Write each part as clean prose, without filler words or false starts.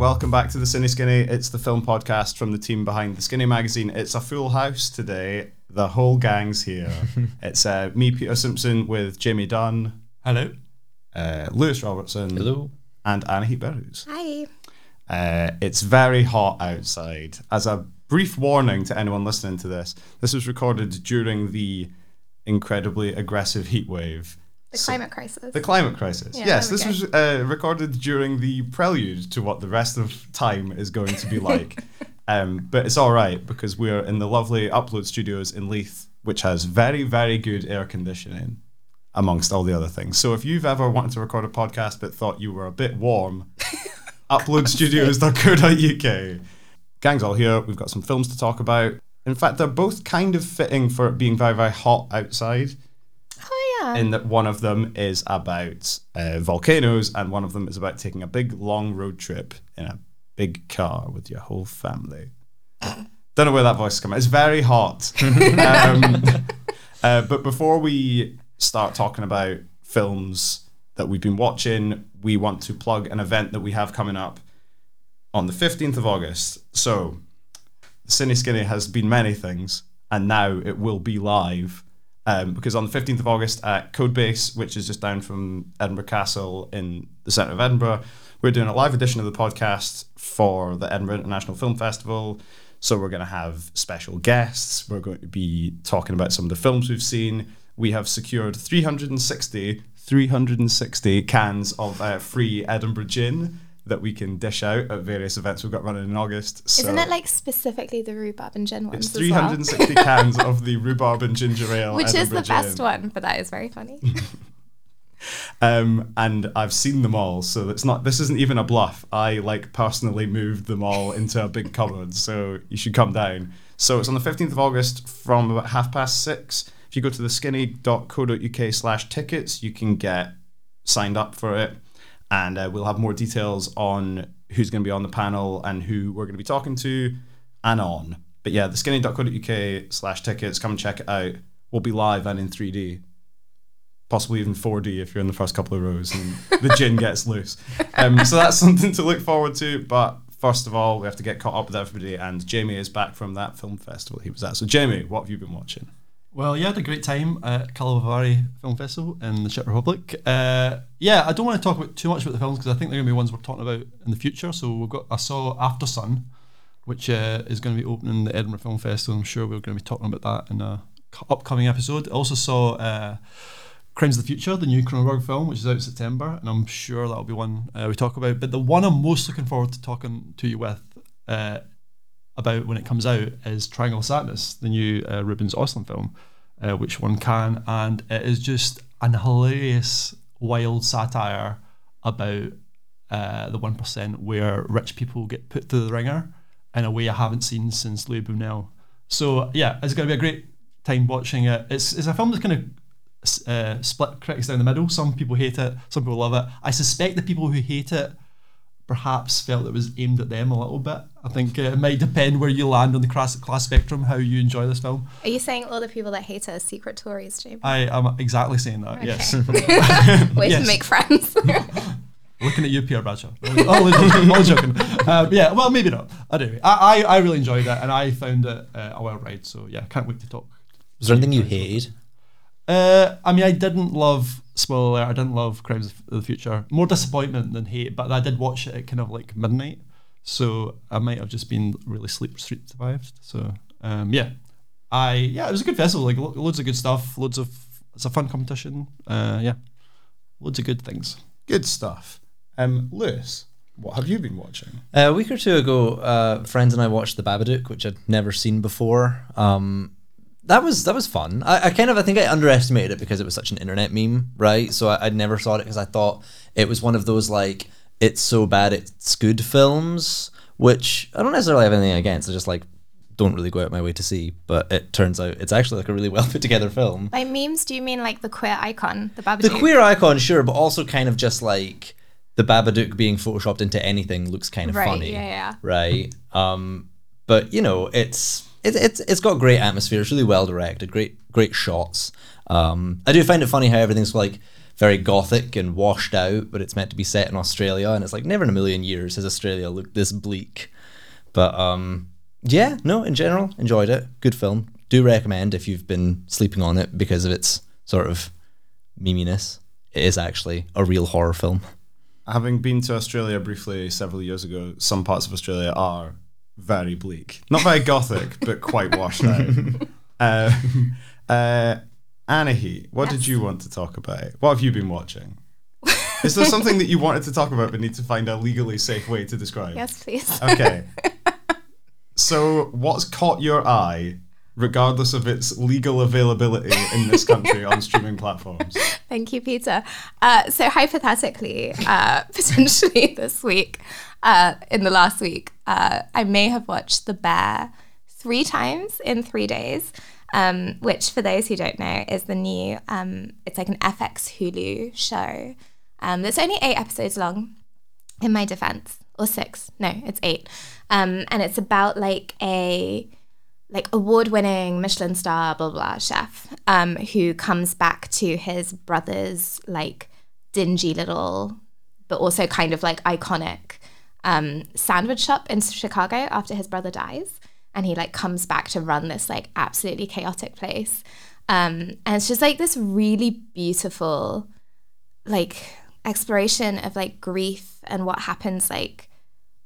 welcome back to the Cine Skinny. It's the film podcast from the team behind the Skinny Magazine. It's a full house today. The whole gang's here. It's me, Peter Simpson, with Jamie Dunn. Hello. Lewis Robertson. Hello. And Anna Heat Burrows. Hi. It's very hot outside. As a brief warning to anyone listening to this, this was recorded during the incredibly aggressive heat wave. The climate crisis. The climate crisis. Yeah, yes, this was recorded during the prelude to what the rest of time is going to be like. But it's all right because we're in the lovely Upload Studios in Leith, which has very, very good air conditioning, amongst all the other things. So if you've ever wanted to record a podcast but thought you were a bit warm, uploadstudios.co.uk. Gang's all here. We've got some films to talk about. In fact, they're both kind of fitting for it being very, very hot outside. In that one of them is about volcanoes and one of them is about taking a big long road trip in a big car with your whole family. Don't know where that voice is coming. It's very hot. But before we start talking about films that we've been watching, we want to plug an event that we have coming up on the 15th of August. So Cine Skinny has been many things and now it will be live. Because on the 15th of August at Codebase, which is just down from Edinburgh Castle in the centre of Edinburgh, we're doing a live edition of the podcast for the Edinburgh International Film Festival. So we're going to have special guests. We're going to be talking about some of the films we've seen. We have secured 360 cans of free Edinburgh gin that we can dish out at various events we've got running in August. So isn't it like specifically the rhubarb and gin ones? It's 360 cans of the rhubarb and ginger ale. Which Edinburgh is the best one, but that is very funny. And I've seen them all, so it's not. This isn't even a bluff. I like personally moved them all into a big cupboard, so you should come down. So it's on the 15th of August from about 6:30. If you go to theskinny.co.uk/tickets, you can get signed up for it. And we'll have more details on who's going to be on the panel and who we're going to be talking to and on. But yeah, theskinny.co.uk/tickets. Come and check it out. We'll be live and in 3D. Possibly even 4D if you're in the first couple of rows and the gin gets loose. So that's something to look forward to. But first of all, we have to get caught up with everybody. And Jamie is back from that film festival he was at. So Jamie, what have you been watching? Well, yeah, I had a great time at Karlovy Vary Film Festival in the Czech Republic. Yeah, I don't want to talk about too much about the films because I think they're going to be ones we're talking about in the future. So we've got, I saw Aftersun, which is going to be opening the Edinburgh Film Festival. I'm sure we're going to be talking about that in an upcoming episode. I also saw Crimes of the Future, the new Cronenberg film, which is out in September, and I'm sure that'll be one we talk about. But the one I'm most looking forward to talking to you with about when it comes out is Triangle of Sadness, the new Ruben Östlund film, which won Cannes, and it is just an hilarious, wild satire about the 1% where rich people get put through the ringer in a way I haven't seen since Luis Buñuel. So yeah, it's going to be a great time watching it. It's a film that's kind of split critics down the middle. Some people hate it, some people love it. I suspect the people who hate it perhaps felt it was aimed at them a little bit. I think it might depend where you land on the class spectrum, how you enjoy this film. Are you saying all the people that hate it are secret Tories, Jamie? I am exactly saying that, okay. Yes. Way to make friends. Looking at you, Pierre Bradshaw. All joking. Yeah, well, maybe not. Anyway, I really enjoyed it, and I found it a wild ride, so yeah, can't wait to talk. Was there anything you hated? I mean, I didn't love, spoiler alert, I didn't love Crimes of the Future. More disappointment than hate, but I did watch it at kind of like midnight, so I might have just been really sleep deprived. So it was a good festival, like loads of good stuff, it's a fun competition. Loads of good things. Good stuff. Lewis, what have you been watching? A week or two ago, friends and I watched The Babadook, which I'd never seen before. That was fun. I think I underestimated it because it was such an internet meme, right? So I never saw it because I thought it was one of those like it's so bad it's good films, which I don't necessarily have anything against. I just like don't really go out my way to see, but it turns out it's actually like a really well put together film. By memes, do you mean like the queer icon, the Babadook? The queer icon, sure, but also kind of just like the Babadook being photoshopped into anything looks kind of funny, yeah, right? But you know, it's got great atmosphere. It's really well directed. Great shots. I do find it funny how everything's like very gothic and washed out, but it's meant to be set in Australia, and it's like, never in a million years has Australia looked this bleak. But yeah, no, in general, enjoyed it. Good film. Do recommend if you've been sleeping on it because of its sort of meminess. It is actually a real horror film. Having been to Australia briefly several years ago, some parts of Australia are very bleak. Not very gothic, but quite washed out. Anahi, what did you want to talk about? What have you been watching? Is there something that you wanted to talk about but need to find a legally safe way to describe? Yes, please. Okay. So what's caught your eye, regardless of its legal availability in this country on streaming platforms? Thank you, Peter. So hypothetically, potentially this week, in the last week, I may have watched The Bear 3 times in 3 days, which for those who don't know is the new, it's like an FX Hulu show. That's only 8 episodes long, in my defense, or 6. No, it's 8. And it's about like a... award-winning Michelin star, blah, blah, chef, who comes back to his brother's, like, dingy little, but also kind of, like, iconic sandwich shop in Chicago after his brother dies. And he, like, comes back to run this, like, absolutely chaotic place. And it's just, like, this really beautiful, like, exploration of, like, grief and what happens, like,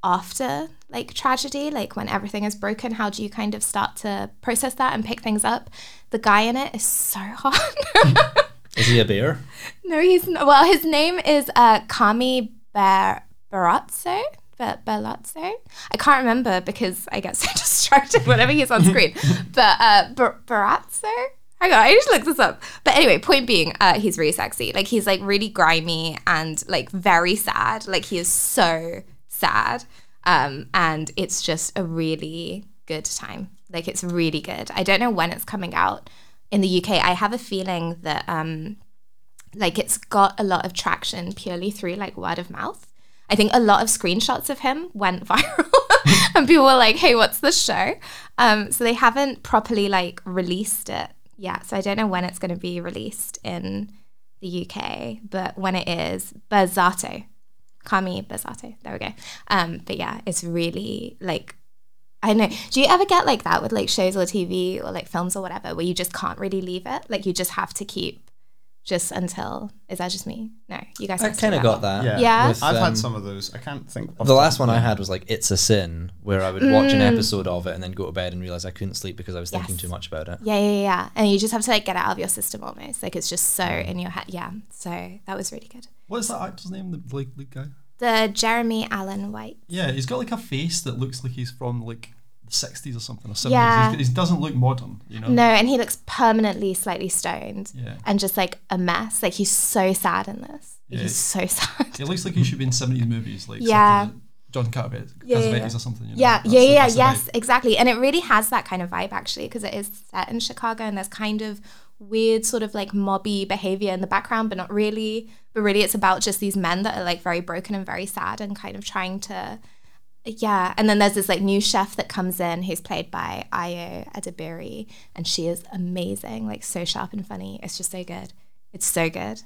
after, like, tragedy, like, when everything is broken, how do you kind of start to process that and pick things up? The guy in it is so hot. Is he a bear? No, he's not. Well, his name is Kami Barazzo. I can't remember because I get so distracted whenever he's on screen. But Barazzo? Hang on, I just looked this up. But anyway, point being, he's really sexy. Like, he's, like, really grimy and, like, very sad. Like, he is so... sad, and it's just a really good time. Like, it's really good. I don't know when it's coming out in the UK. I have a feeling that like, it's got a lot of traction purely through, like, word of mouth. I think a lot of screenshots of him went viral and people were like, hey, what's this show? So they haven't properly, like, released it yet, so I don't know when it's going to be released in the UK, but when it is, Kami Barazzo. There we go. But yeah, it's really, like, I don't know. Do you ever get like that with, like, shows or TV or, like, films or whatever, where you just can't really leave it? Like, you just have to keep just until... Is that just me? No, you guys. I kind of got that. Yeah. With, I've had some of those. I can't think. The last one I had was like It's a Sin, where I would watch an episode of it and then go to bed and realize I couldn't sleep because I was thinking too much about it. Yeah. And you just have to, like, get it out of your system almost. Like, it's just so in your head. Yeah. So that was really good. What is that actor's name? The lead guy. The Jeremy Allen White. Yeah, he's got, like, a face that looks like he's from, like, the 60s or something, or 70s. Yeah. He doesn't look modern, you know? No, and he looks permanently slightly stoned and just, like, a mess. Like, he's so sad in this. Yeah. He's so sad. It looks like he should be in 70s movies, like John Cassavetes or something. You know? Exactly. And it really has that kind of vibe, actually, because it is set in Chicago and there's kind of weird sort of, like, mobby behavior in the background, but not really. But really it's about just these men that are, like, very broken and very sad and kind of trying to... Yeah, and then there's this, like, new chef that comes in who's played by Ayo Edebiri, and she is amazing, like, so sharp and funny. It's just so good. It's so good.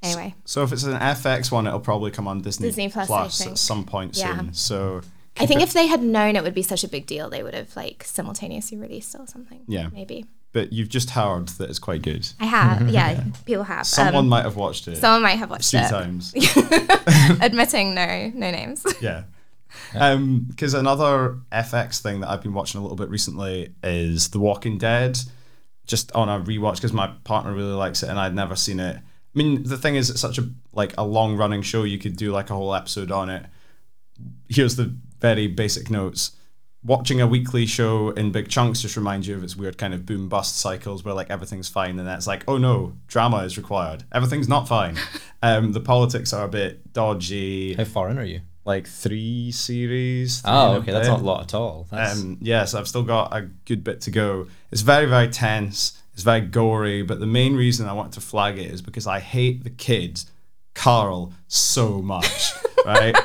Anyway. So if it's an FX one, it'll probably come on Disney Plus at some point soon. So I think if they had known it would be such a big deal, they would have, like, simultaneously released it or something. Yeah. Maybe. But you've just heard that it's quite good. I have, yeah. People have. Someone might have watched it. Someone might have watched it. 2 times. Admitting no names. Yeah. Because another FX thing that I've been watching a little bit recently is The Walking Dead, just on a rewatch because my partner really likes it and I'd never seen it. I mean, the thing is, it's such a long running show, you could do, like, a whole episode on it. Here's the very basic notes. Watching a weekly show in big chunks just reminds you of its weird kind of boom bust cycles where, like, everything's fine and that's like, oh no, drama is required. Everything's not fine. The politics are a bit dodgy. How far in are you? Like 3 series. Oh, okay, that's not a lot at all. So I've still got a good bit to go. It's very, very tense. It's very gory, but the main reason I want to flag it is because I hate the kid, Carl, so much, right?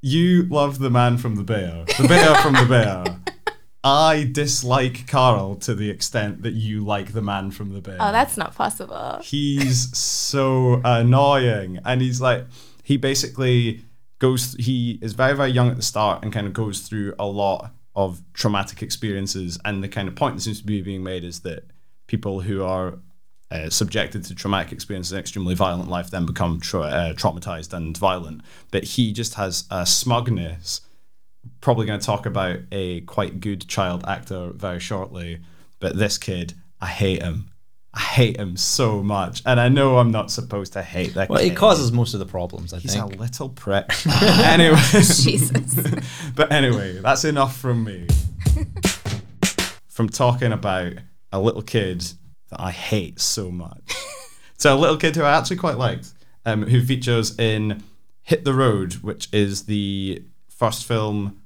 You love the man from The Bear. The bear from The Bear. I dislike Carl to the extent that you like the man from The Bear. Oh, that's not possible. He's so annoying. And he's like, he basically goes, he is very, very young at the start and kind of goes through a lot of traumatic experiences. And the kind of point that seems to be being made is that people who are subjected to traumatic experiences in extremely violent life then become traumatized and violent. But he just has a smugness. Probably going to talk about a quite good child actor very shortly, but this kid, I hate him. I hate him so much, and I know I'm not supposed to hate that kid. Well, it causes most of the problems, I think. He's a little prick. Anyway. Jesus. But anyway, that's enough from me. From talking about a little kid that I hate so much to a little kid who I actually quite liked, who features in Hit the Road, which is the first film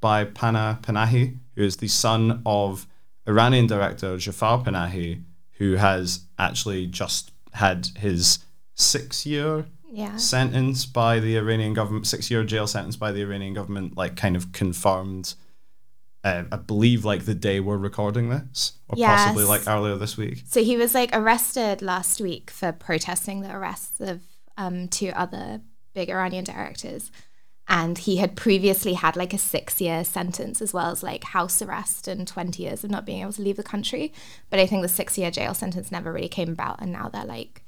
by Panah Panahi, who is the son of Iranian director Jafar Panahi, who has actually just had his 6-year sentence by the Iranian government, 6-year jail sentence by the Iranian government, like kind of confirmed, I believe like the day we're recording this, or possibly like earlier this week. So he was like arrested last week for protesting the arrests of two other big Iranian directors. And he had previously had like a 6-year sentence, as well as like house arrest and 20 years of not being able to leave the country. But I think the 6-year jail sentence never really came about. And now they're like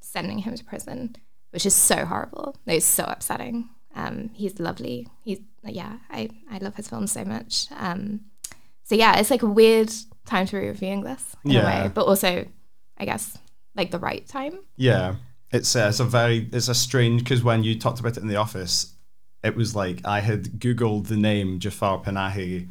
sending him to prison, which is so horrible. It's so upsetting. He's lovely. I love his films so much. It's like a weird time to be reviewing this in a way, but also, I guess, like the right time. Yeah, it's a strange, because when you talked about it in the office, it was like I had Googled the name Jafar Panahi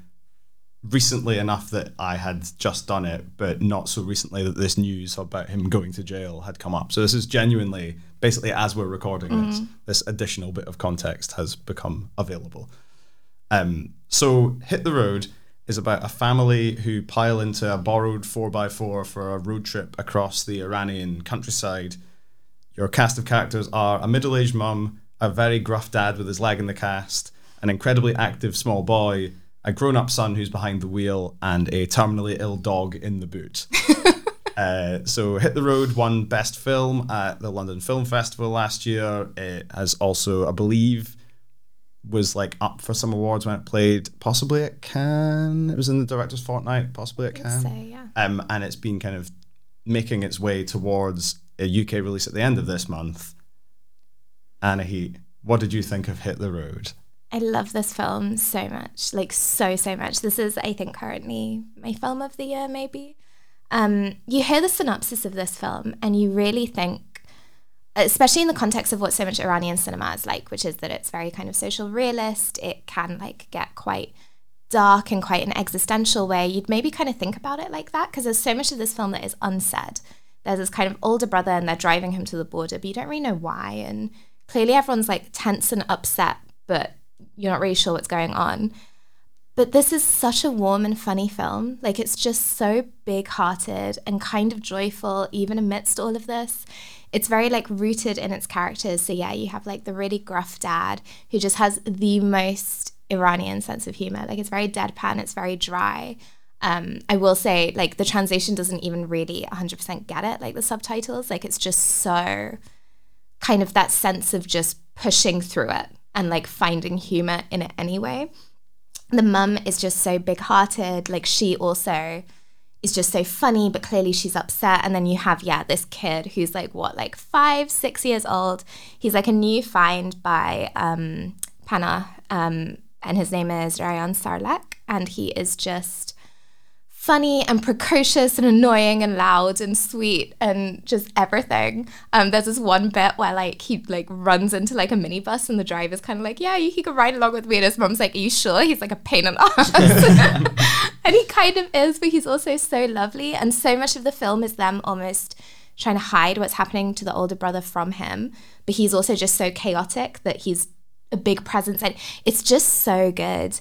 recently enough that I had just done it, but not so recently that this news about him going to jail had come up. So this is genuinely, basically as we're recording this additional bit of context has become available. So Hit the Road is about a family who pile into a borrowed 4x4 for a road trip across the Iranian countryside. Your cast of characters are a middle-aged mum, a very gruff dad with his leg in the cast, an incredibly active small boy, a grown-up son who's behind the wheel, and a terminally ill dog in the boot. So Hit the Road won Best Film at the London Film Festival last year. It has also, I believe, was like up for some awards when it played, possibly at Cannes. It was in the Director's Fortnight, possibly at Cannes. And it's been kind of making its way towards a UK release at the end of this month. Panahi, what did you think of Hit the Road? I love this film so much, like so, so much. This is, I think, currently my film of the year, maybe. You hear the synopsis of this film and you really think, especially in the context of what so much Iranian cinema is like, which is that it's very kind of social realist. It can like get quite dark in quite an existential way. You'd maybe kind of think about it like that because there's so much of this film that is unsaid. There's this kind of older brother and they're driving him to the border, but you don't really know why, and clearly everyone's like tense and upset, but you're not really sure what's going on. But this is such a warm and funny film. Like, it's just so big-hearted and kind of joyful, even amidst all of this. It's very like rooted in its characters. So yeah, you have like the really gruff dad who just has the most Iranian sense of humor. Like, it's very deadpan, it's very dry. I will say, like, the translation doesn't even really 100% get it, like the subtitles. Like, it's just so kind of that sense of just pushing through it and like finding humor in it anyway. The mum is just so big-hearted. Like, she also is just so funny, but clearly she's upset. And then you have, this kid who's like, 5-6 years old. He's like a new find by Panah, and his name is Rayan Sarlak. And he is just funny and precocious and annoying and loud and sweet and just everything. There's this one bit where like he like runs into like a minibus and the driver's kind of like, he could ride along with me. And his mom's like, are you sure? He's like a pain in the ass. And he kind of is, but he's also so lovely. And so much of the film is them almost trying to hide what's happening to the older brother from him. But he's also just so chaotic that he's a big presence. And it's just so good.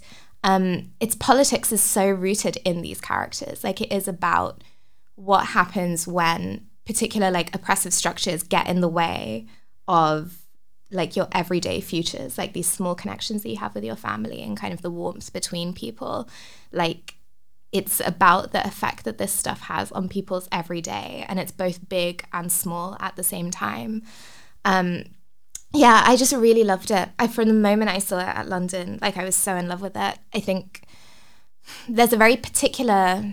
Its politics is so rooted in these characters. Like, it is about what happens when particular like oppressive structures get in the way of like your everyday futures, like these small connections that you have with your family and kind of the warmth between people. Like, it's about the effect that this stuff has on people's everyday, and it's both big and small at the same time. Yeah, I just really loved it. From the moment I saw it at London, like, I was so in love with it. I think there's a very particular,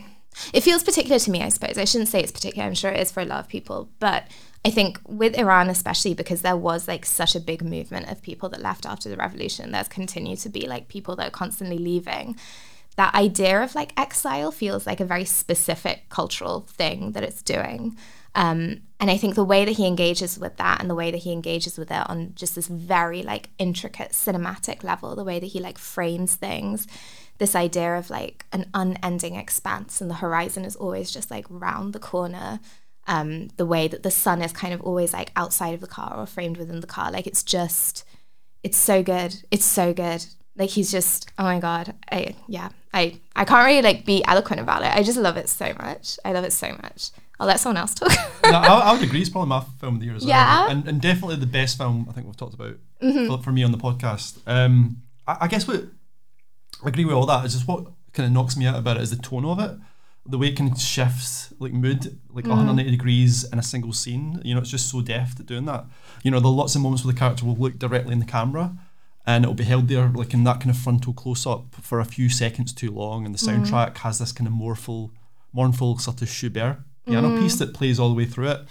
it feels particular to me, I suppose. I shouldn't say it's particular, I'm sure it is for a lot of people, but I think with Iran especially, because there was like such a big movement of people that left after the revolution, there's continued to be like people that are constantly leaving. That idea of like exile feels like a very specific cultural thing that it's doing. And I think the way that he engages with that and the way that he engages with it on just this very like intricate cinematic level, the way that he like frames things, this idea of like an unending expanse and the horizon is always just like round the corner, the way that the sun is kind of always like outside of the car or framed within the car. Like, it's just, it's so good. It's so good. Like, he's just, oh my God. I can't really like be eloquent about it. I just love it so much. I love it so much. I'll let someone else talk. No, I would agree. It's probably my film of the year as well. Yeah. And definitely the best film I think we've talked about for me on the podcast. I guess what I agree with all that is just what kind of knocks me out about it is the tone of it. The way it kind of shifts like mood, like 180 degrees in a single scene. You know, it's just so deft at doing that. You know, there are lots of moments where the character will look directly in the camera and it'll be held there like in that kind of frontal close-up for a few seconds too long, and the soundtrack has this kind of mournful sort of Schubert piano piece that plays all the way through it.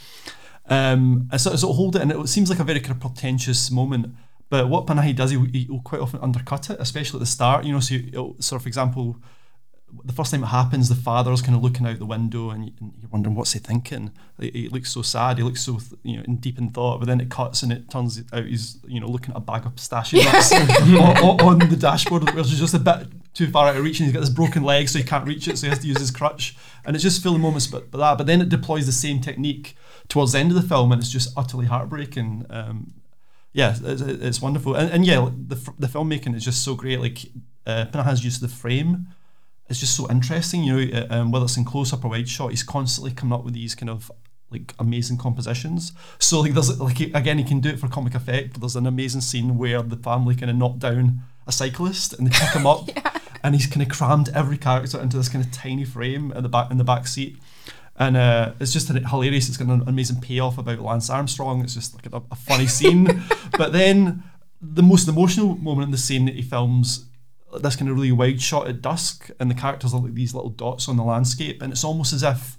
So hold it, and it seems like a very kind of pretentious moment, but what Panahi does, he'll quite often undercut it, especially at the start, you know. So for example, the first time it happens, the father's kind of looking out the window and you're wondering what's he thinking. He looks so sad, he looks so, you know, deep in thought, but then it cuts and it turns out he's, you know, looking at a bag of pistachio nuts on the dashboard, which is just a bit too far out of reach, and he's got this broken leg so he can't reach it, so he has to use his crutch. And it's just filling moments but that, but then it deploys the same technique towards the end of the film, and it's just utterly heartbreaking. Yeah, it's wonderful. And yeah, the filmmaking is just so great. Like, Panahi's use of the frame, it's just so interesting, you know, whether it's in close-up or wide shot, he's constantly coming up with these kind of, like, amazing compositions. So, like, there's, like, again, he can do it for comic effect, but there's an amazing scene where the family kind of knock down a cyclist and they pick him up, and he's kind of crammed every character into this kind of tiny frame in the back seat. And it's just hilarious. It's got an amazing payoff about Lance Armstrong. It's just, like, a funny scene. But then the most emotional moment in the scene that he films, this kind of really wide shot at dusk, and the characters are like these little dots on the landscape, and it's almost as if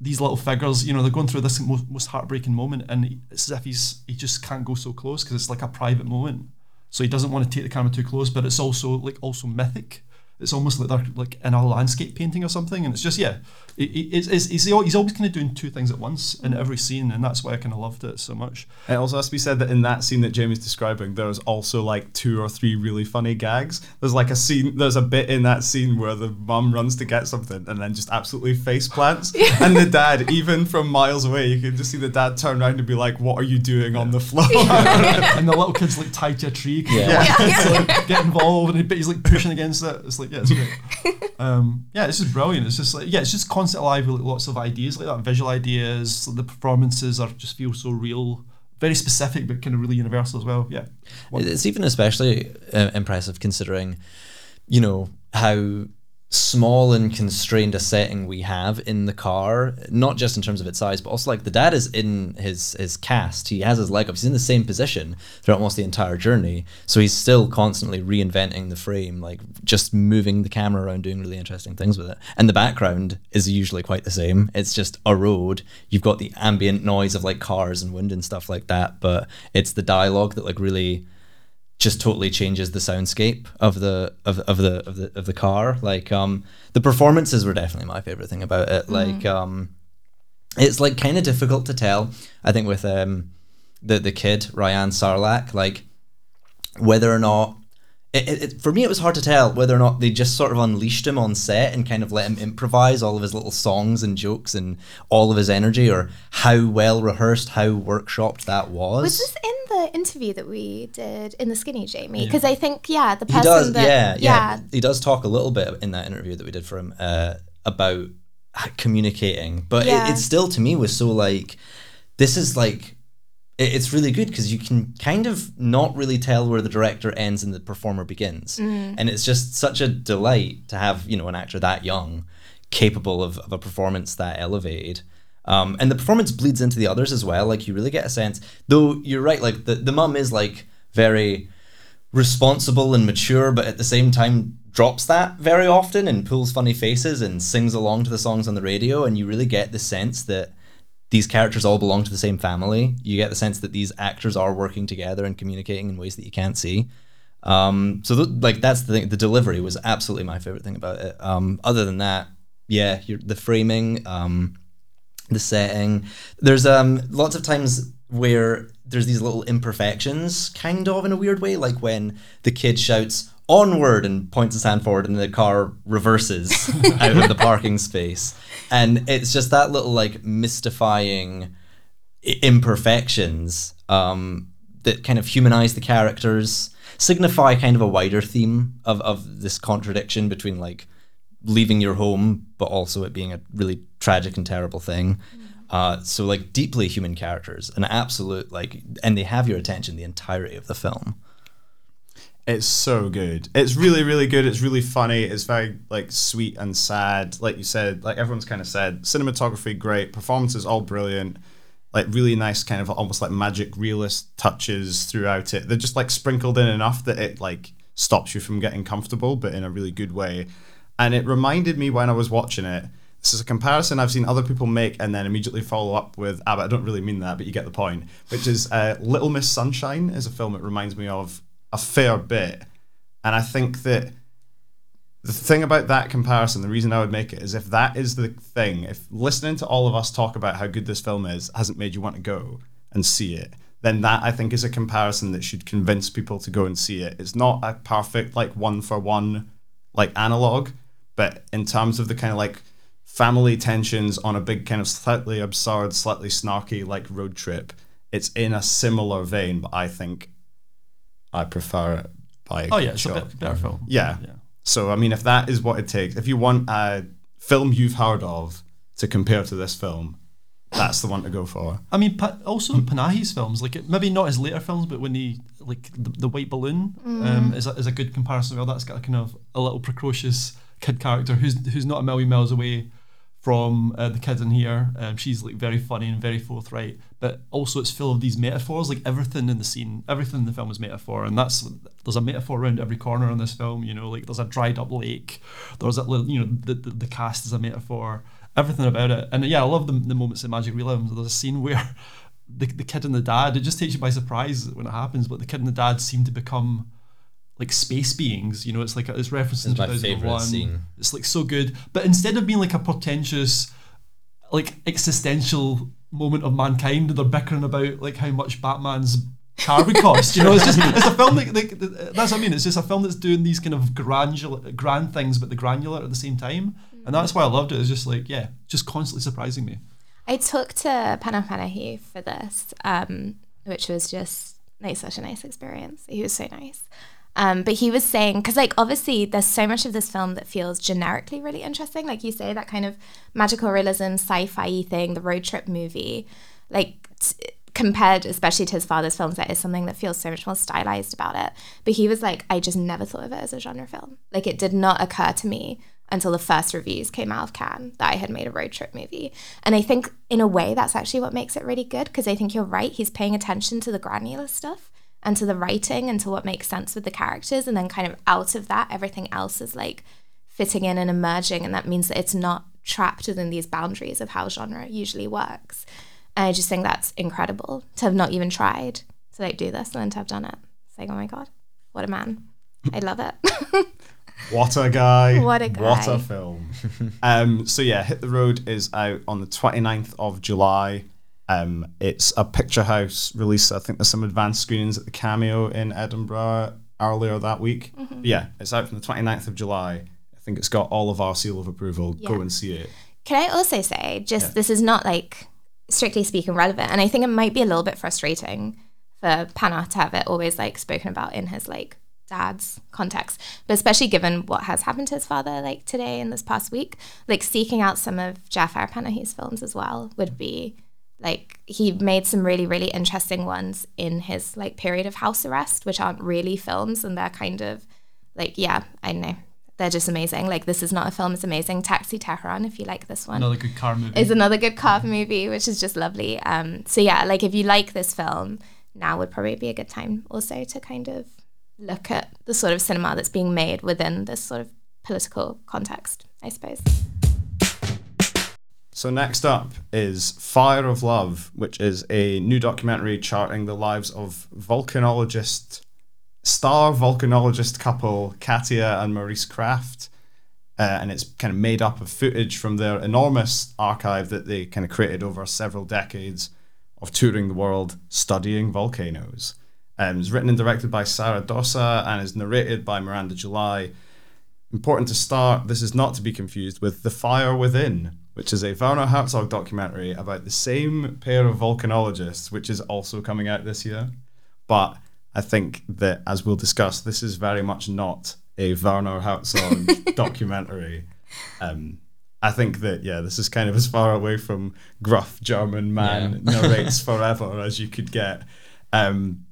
these little figures, you know, they're going through this most heartbreaking moment, and it's as if he just can't go so close because it's like a private moment, so he doesn't want to take the camera too close, but it's also mythic. It's almost like they're like in a landscape painting or something, and it's just, yeah, he's always kind of doing two things at once in every scene, and that's why I kind of loved it so much. And it also has to be said that in that scene that Jamie's describing, there's also like two or three really funny gags. There's like a bit in that scene where the mum runs to get something and then just absolutely face plants, and the dad, even from miles away, you can just see the dad turn around and be like, "What are you doing on the floor?" And the little kid's like tied to a tree, like, get involved, and he's like pushing against it. It's like, yeah, it's great. Yeah, this is brilliant. It's just like, yeah, it's just constantly alive with like lots of ideas like that, visual ideas. The performances just feel so real, very specific, but kind of really universal as well. Yeah, it's even especially impressive considering, you know, how small and constrained a setting we have in the car, not just in terms of its size, but also like the dad is in his cast, he has his leg up, he's in the same position throughout almost the entire journey, so he's still constantly reinventing the frame, like just moving the camera around, doing really interesting things with it. And the background is usually quite the same, it's just a road, you've got the ambient noise of like cars and wind and stuff like that, but it's the dialogue that like really just totally changes the soundscape of the car. Like the performances were definitely my favorite thing about it. Like it's like kind of difficult to tell, I think, with the kid Rayan Sarlak, like whether or not it for me it was hard to tell whether or not they just sort of unleashed him on set and kind of let him improvise all of his little songs and jokes and all of his energy, or how well rehearsed, how workshopped that was. Was this in the interview that we did in the Skinny, Jamie? Because I think the person he does talk a little bit in that interview that we did for him about communicating, but it still to me was so like, this is like it's really good because you can kind of not really tell where the director ends and the performer begins. Mm. And it's just such a delight to have, you know, an actor that young capable of a performance that elevated. And the performance bleeds into the others as well. Like, you really get a sense, though you're right, like the mum is like very responsible and mature, but at the same time drops that very often and pulls funny faces and sings along to the songs on the radio. And you really get the sense that these characters all belong to the same family. You get the sense that these actors are working together and communicating in ways that you can't see. So that's the thing. The delivery was absolutely my favorite thing about it. Other than that, yeah, the framing, the setting. There's lots of times where there's these little imperfections, kind of, in a weird way, like when the kid shouts "Onward" and points his hand forward and the car reverses out of the parking space. And it's just that little like mystifying imperfections that kind of humanize the characters, signify kind of a wider theme of this contradiction between like leaving your home, but also it being a really tragic and terrible thing. So like deeply human characters, an absolute like, and they have your attention the entirety of the film. It's so good. It's really, really good. It's really funny. It's very like sweet and sad. Like you said, like everyone's kind of said, cinematography, great. Performances, all brilliant. Like really nice kind of almost like magic realist touches throughout it. They're just like sprinkled in enough that it like stops you from getting comfortable, but in a really good way. And it reminded me when I was watching it, this is a comparison I've seen other people make and then immediately follow up with, but I don't really mean that, but you get the point, which is Little Miss Sunshine is a film it reminds me of a fair bit. And I think that the thing about that comparison, the reason I would make it, is if that is the thing, if listening to all of us talk about how good this film is hasn't made you want to go and see it, then that, I think, is a comparison that should convince people to go and see it. It's not a perfect, like, one-for-one, like, analog, but in terms of the kind of, like, family tensions on a big kind of slightly absurd, slightly snarky, like, road trip, it's in a similar vein, but I think I prefer it by it's a better film. Yeah. So, I mean, if that is what it takes, if you want a film you've heard of to compare to this film, that's the one to go for. I mean, also Panahi's films, like maybe not his later films, but when he, like, The White Balloon is a good comparison as well. That's got a kind of a little precocious kid character who's not a million miles away from the kids in here. She's like very funny and very forthright, but also it's full of these metaphors. Like everything in the scene, everything in the film is metaphor, and there's a metaphor around every corner in this film. You know, like there's a dried up lake, there's a, you know, the cast is a metaphor, everything about it. And yeah, I love the moments in magic realism. There's a scene where the kid and the dad, it just takes you by surprise when it happens, but the kid and the dad seem to become like space beings. You know, it's like it's referencing 2001. It's like so good, but instead of being like a portentous, like existential moment of mankind, they're bickering about like how much Batman's car would cost. You know, it's a film that that's what I mean. It's just a film that's doing these kind of grand things, but the granular at the same time, and that's why I loved it. It's just like just constantly surprising me. I talked to Panah Panahi for this, which was just like such a nice experience. He was so nice. But he was saying, because like obviously there's so much of this film that feels generically really interesting, like you say, that kind of magical realism, sci-fi thing, the road trip movie, like compared especially to his father's films, that is something that feels so much more stylized about it. But he was like, I just never thought of it as a genre film. Like it did not occur to me until the first reviews came out of Cannes that I had made a road trip movie. And I think in a way that's actually what makes it really good, because I think you're right, he's paying attention to the granular stuff and to the writing and to what makes sense with the characters, and then kind of out of that everything else is like fitting in and emerging, and that means that it's not trapped within these boundaries of how genre usually works. And I just think that's incredible to have not even tried to like do this and then to have done it. It's like, oh my god, what a man. I love it. What a guy. What a guy. What a film. So yeah, Hit the Road is out on the 29th of July. It's a Picture House release. I think there's some advanced screenings at the Cameo in Edinburgh earlier that week. Mm-hmm. Yeah, it's out from the 29th of July. I think it's got all of our seal of approval. Yeah. Go and see it. Can I also say, This is not like strictly speaking relevant, and I think it might be a little bit frustrating for Panah to have it always like spoken about in his like dad's context, but especially given what has happened to his father like today and this past week, like seeking out some of Jafar Panahi's films as well would be Like, he made some really, really interesting ones in his, like, period of house arrest, which aren't really films, and they're kind of, like, yeah, I don't know. They're just amazing. Like, This Is Not a Film is amazing. Taxi Tehran, if you like this one. Another good car movie. Is another good car movie, which is just lovely. So, yeah, like, if you like this film, now would probably be a good time also to kind of look at the sort of cinema that's being made within this sort of political context, I suppose. So next up is Fire of Love, which is a new documentary charting the lives of star volcanologist couple Katia and Maurice Kraft. And it's kind of made up of footage from their enormous archive that they kind of created over several decades of touring the world studying volcanoes. It's written and directed by Sara Dosa and is narrated by Miranda July. Important to start, this is not to be confused with The Fire Within, which is a Werner Herzog documentary about the same pair of volcanologists, which is also coming out this year. But I think that, as we'll discuss, this is very much not a Werner Herzog documentary. I think that, yeah, this is kind of as far away from gruff German man narrates forever as you could get. And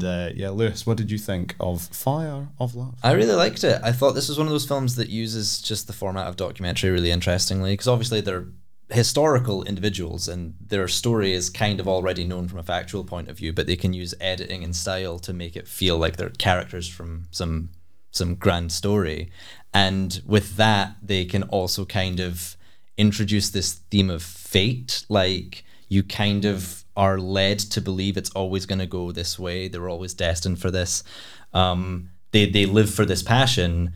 Lewis, what did you think of Fire of Love? I really liked it. I thought this was one of those films that uses just the format of documentary really interestingly, because obviously they're historical individuals and their story is kind of already known from a factual point of view, but they can use editing and style to make it feel like they're characters from some grand story. And with that, they can also kind of introduce this theme of fate, like you kind of are led to believe it's always going to go this way. They're always destined for this. They live for this passion,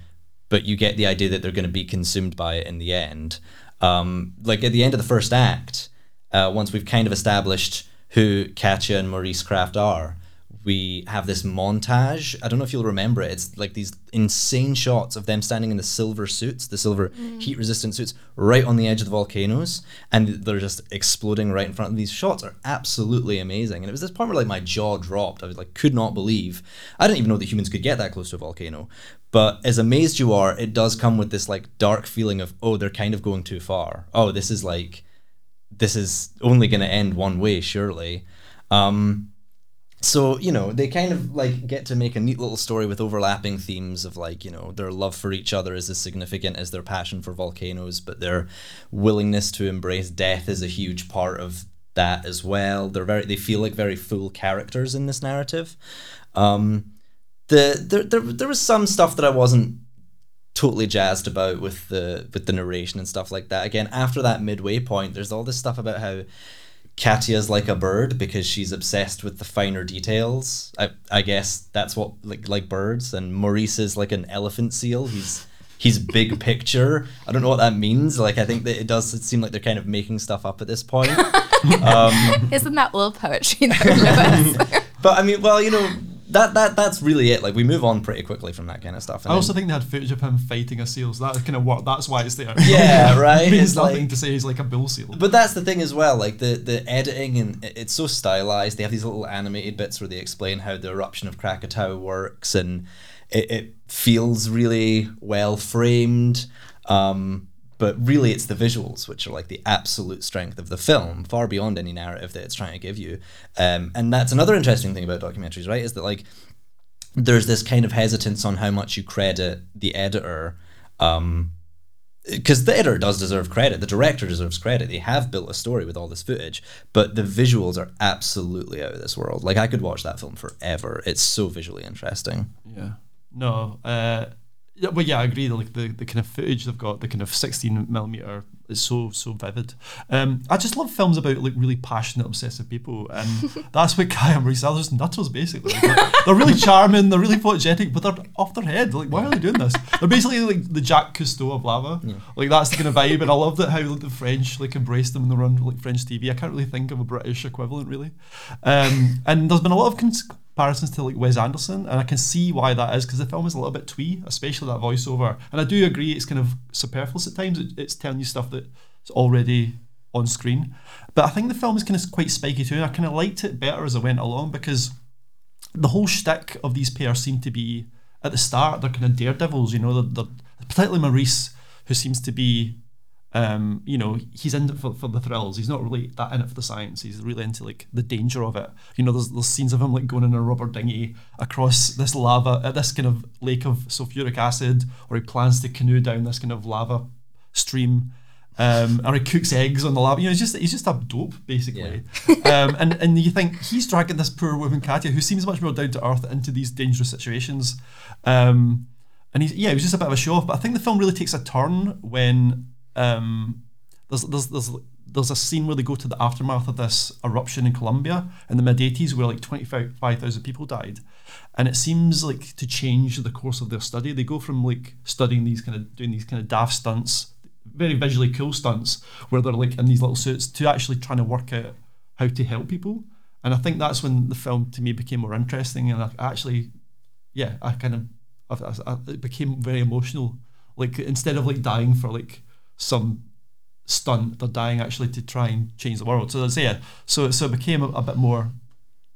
but you get the idea that they're going to be consumed by it in the end. Like at the end of the first act, once we've kind of established who Katia and Maurice Kraft are, we have this montage. I don't know if you'll remember it. It's like these insane shots of them standing in the silver suits, the silver heat-resistant suits, right on the edge of the volcanoes, and they're just exploding right in front of them. These shots are absolutely amazing. And it was this part where, like, my jaw dropped. I was like, could not believe. I didn't even know that humans could get that close to a volcano. But as amazed you are, it does come with this, like, dark feeling of, oh, they're kind of going too far. Oh, this is only going to end one way, surely. So, you know, they kind of like get to make a neat little story with overlapping themes of, like, you know, their love for each other is as significant as their passion for volcanoes, but their willingness to embrace death is a huge part of that as well. They feel like very full characters in this narrative. There was some stuff that I wasn't totally jazzed about with the narration and stuff like that. Again, after that midway point, there's all this stuff about how Katia's like a bird because she's obsessed with the finer details. I guess that's what like birds. And Maurice is like an elephant seal. He's big picture. I don't know what that means. Like, I think that it does seem like they're kind of making stuff up at this point. Isn't that all poetry? But I mean, well, you know, that's really it. Like, we move on pretty quickly from that kind of stuff. And I also think they had footage of him fighting a seal, so that kind of worked. That's why it's there. Yeah, right. It's nothing to say he's like a bull seal. But that's the thing as well. Like the editing, and it's so stylized. They have these little animated bits where they explain how the eruption of Krakatoa works, and it feels really well framed. But really, it's the visuals which are like the absolute strength of the film, far beyond any narrative that it's trying to give you. And that's another interesting thing about documentaries, right? Is that, like, there's this kind of hesitance on how much you credit the editor, because the editor does deserve credit, the director deserves credit. They have built a story with all this footage, but the visuals are absolutely out of this world. Like, I could watch that film forever. It's so visually interesting. Yeah. No. Yeah, well, yeah, I agree. Like the kind of footage they've got, the kind of 16mm is so vivid. I just love films about, like, really passionate, obsessive people, and that's what Kai and Maurice are. They're just nutters, basically. Like, they're really charming, they're really photogenic, but they're off their head. Like, why are they doing this? They're basically like the Jacques Cousteau of lava. Yeah. Like, that's the kind of vibe, and I loved it how, like, the French, like, embraced them when they were on, like, French TV. I can't really think of a British equivalent, really. And there's been a lot of comparisons to, like, Wes Anderson, and I can see why that is, because the film is a little bit twee, especially that voiceover. And I do agree it's kind of superfluous at times. It's telling you stuff that's already on screen. But I think the film is kind of quite spiky too, and I kind of liked it better as I went along, because the whole shtick of these pairs seemed to be, at the start, they're kind of daredevils, you know, particularly Maurice, who seems to be You know, he's in it for the thrills. He's not really that in it for the science. He's really into like the danger of it. You know, there's scenes of him like going in a rubber dinghy across this lava, this kind of lake of sulfuric acid, or he plans to canoe down this kind of lava stream, or he cooks eggs on the lava. You know, he's just a dope basically. Yeah. and you think he's dragging this poor woman Katia, who seems much more down to earth, into these dangerous situations. And he was just a bit of a show off. But I think the film really takes a turn when. There's a scene where they go to the aftermath of this eruption in Colombia in the mid 80s where like 25,000 people died, and it seems like to change the course of their study. They go from like studying doing these kind of daft stunts, very visually cool stunts where they're like in these little suits, to actually trying to work out how to help people. And I think that's when the film to me became more interesting, and it became very emotional. Like instead of like dying for like some stunt, they're dying actually to try and change the world. So it became a bit more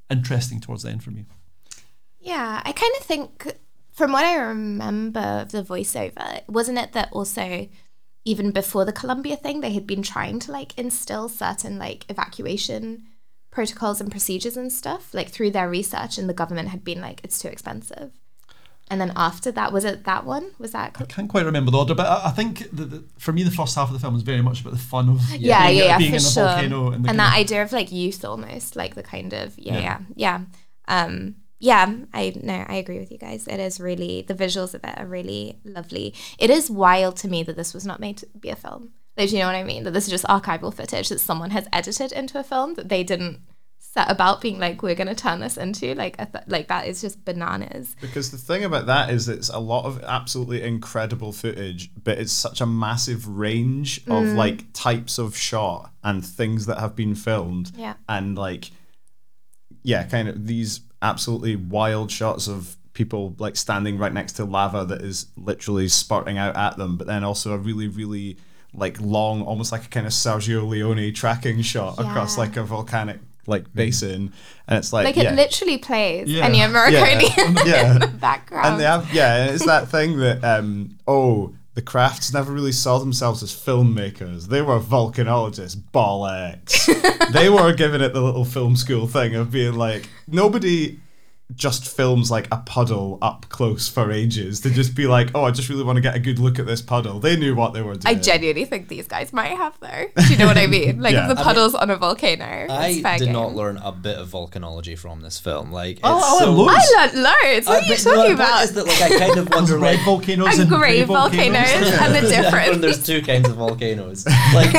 interesting towards the end for me. Yeah, I kind of think from what I remember of the voiceover, wasn't it that also even before the Colombia thing, they had been trying to like instill certain like evacuation protocols and procedures and stuff like through their research, and the government had been like, it's too expensive. And then after that, was it that one? Was that? I can't quite remember the order, but I think for me, the first half of the film was very much about the fun of being in the volcano and that idea of like youth, almost like the kind of I agree with you guys. It is really, the visuals of it are really lovely. It is wild to me that this was not made to be a film. Like, do you know what I mean? That this is just archival footage that someone has edited into a film that they didn't. Set about being like, we're going to turn this into like that is just bananas. Because the thing about that is it's a lot of absolutely incredible footage, but it's such a massive range of like types of shot and things that have been filmed. Yeah. And like, yeah, kind of these absolutely wild shots of people like standing right next to lava that is literally spurting out at them. But then also a really, really like long, almost like a kind of Sergio Leone tracking shot across like a volcanic like basin, and it's like it literally plays Ennio Morricone in the background, and they have it's that thing that the Crafts never really saw themselves as filmmakers. They were volcanologists, bollocks. They were given it the little film school thing of being like, nobody just films like a puddle up close for ages. They just be like, oh, I just really want to get a good look at this puddle. They knew what they were doing. I genuinely think these guys might have though. Do you know what I mean? Like the puddles on a volcano. I did not learn a bit of volcanology from this film. Like, I learned loads. What are you talking about? Is that, like, I kind of wonder red volcanoes and grey volcanoes and the difference. And there's two kinds of volcanoes. Like,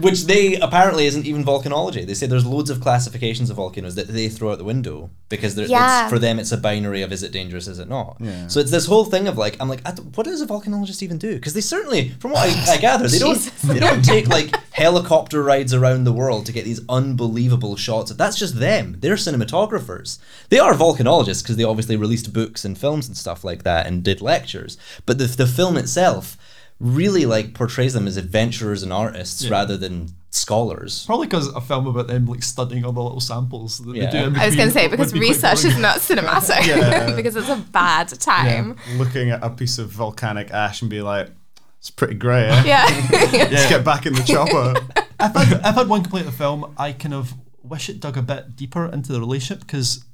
which they apparently isn't even volcanology. They say there's loads of classifications of volcanoes that they throw out the window because it's, for them it's a binary of is it dangerous, is it not? Yeah. So it's this whole thing of like, I'm like, what does a volcanologist even do? Because they certainly, from what I gather, they don't take like helicopter rides around the world to get these unbelievable shots. That's just them. They're cinematographers. They are volcanologists because they obviously released books and films and stuff like that and did lectures. But the film itself really like portrays them as adventurers and artists rather than scholars. Probably because a film about them like studying all the little samples that they do. I was going to say because research is not cinematic because it's a bad time. Yeah. Looking at a piece of volcanic ash and be like, it's pretty grey. Eh? Yeah. Let's get back in the chopper. I've had one complaint of the film. I kind of wish it dug a bit deeper into the relationship because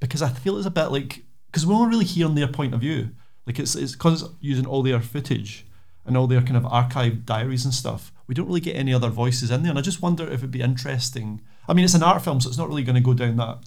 I feel it's a bit like, because we're only really hearing their point of view. Like it's because it's using all their footage and all their kind of archived diaries and stuff. We don't really get any other voices in there, and I just wonder if it'd be interesting. I mean, it's an art film, so it's not really going to go down that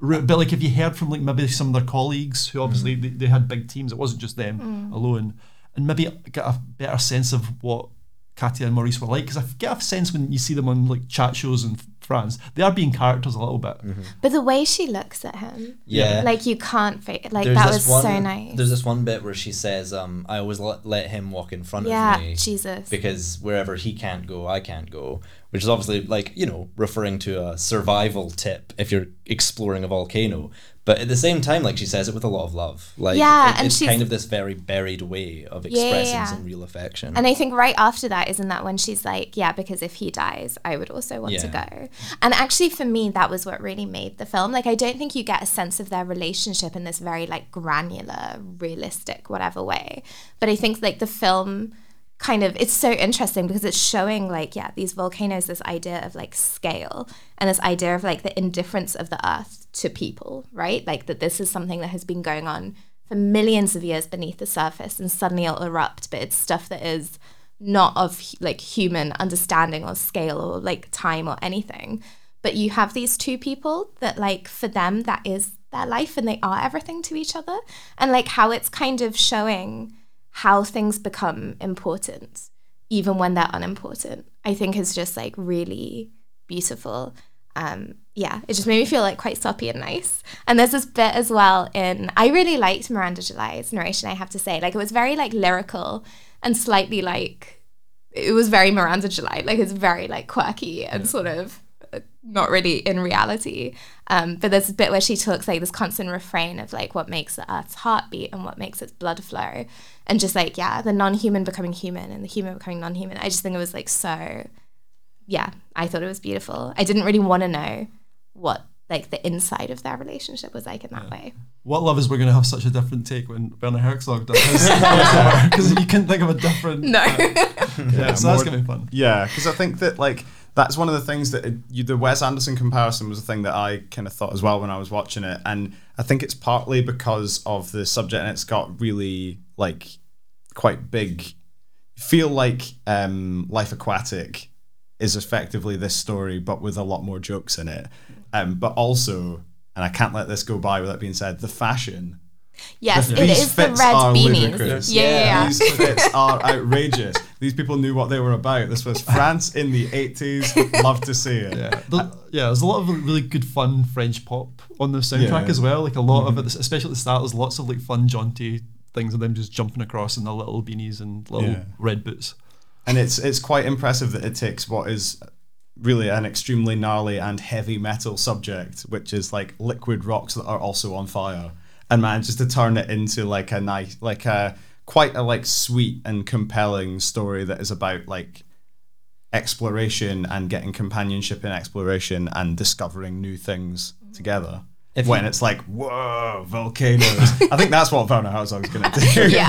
route, but like if you heard from like maybe some of their colleagues who obviously they had big teams, it wasn't just them alone, and maybe get a better sense of what Katia and Maurice were like, because I get a sense when you see them on like chat shows in France, they are being characters a little bit. Mm-hmm. But the way she looks at him, like you can't fake it. Like there's that was one, so nice. There's this one bit where she says, "I always let him walk in front of me, Jesus, because wherever he can't go, I can't go," which is obviously like, you know, referring to a survival tip if you're exploring a volcano. But at the same time, like she says it with a lot of love. Like it's kind of this very buried way of expressing some real affection. And I think right after that, isn't that when she's like, yeah, because if he dies, I would also want to go. And actually for me, that was what really made the film. Like I don't think you get a sense of their relationship in this very like granular, realistic, whatever way. But I think like the film kind of, it's so interesting because it's showing like, yeah, these volcanoes, this idea of like scale and this idea of like the indifference of the earth to people, right? Like that this is something that has been going on for millions of years beneath the surface and suddenly it'll erupt, but it's stuff that is not of like human understanding or scale or like time or anything. But you have these two people that like, for them, that is their life and they are everything to each other. And like how it's kind of showing how things become important, even when they're unimportant, I think is just like really beautiful. Yeah, it just made me feel like quite soppy and nice. And there's this bit as well in, I really liked Miranda July's narration, I have to say. Like it was very like lyrical and slightly like, it was very Miranda July. Like it's very like quirky and sort of not really in reality. But there's a bit where she talks like this constant refrain of like what makes the earth's heartbeat and what makes its blood flow. And just like, yeah, the non-human becoming human and the human becoming non-human. I just think it was like so, yeah, I thought it was beautiful. I didn't really want to know what like the inside of their relationship was like in that way. What lovers were going to have such a different take when Werner Herzog does his, because you couldn't think of a different. No. Yeah, so that's going to be fun. Yeah, because I think that like, that's one of the things that the Wes Anderson comparison was a thing that I kind of thought as well when I was watching it. And I think it's partly because of the subject and it's got really like quite big, feel like Life Aquatic is effectively this story, but with a lot more jokes in it. But also, and I can't let this go by without being said, the fashion. Yes, it is the red beanies. Yeah. These fits are outrageous. These people knew what they were about. This was France in the 80s. Love to see it. Yeah, there's a lot of really good fun French pop on the soundtrack as well. Like a lot of it, especially at the start, there's lots of like fun, jaunty things of them just jumping across in their little beanies and little red boots. And it's quite impressive that it takes what is really an extremely gnarly and heavy metal subject, which is like liquid rocks that are also on fire, and manages to turn it into like a nice, like a quite a like sweet and compelling story that is about like exploration and getting companionship in exploration and discovering new things together. When it's like, whoa, volcanoes. I think that's what Werner Herzog's going to do. Yeah.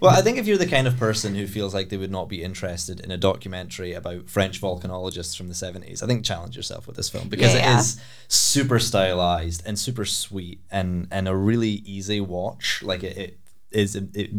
Well, I think if you're the kind of person who feels like they would not be interested in a documentary about French volcanologists from the 70s, I think challenge yourself with this film, because it is super stylized and super sweet and a really easy watch. Like it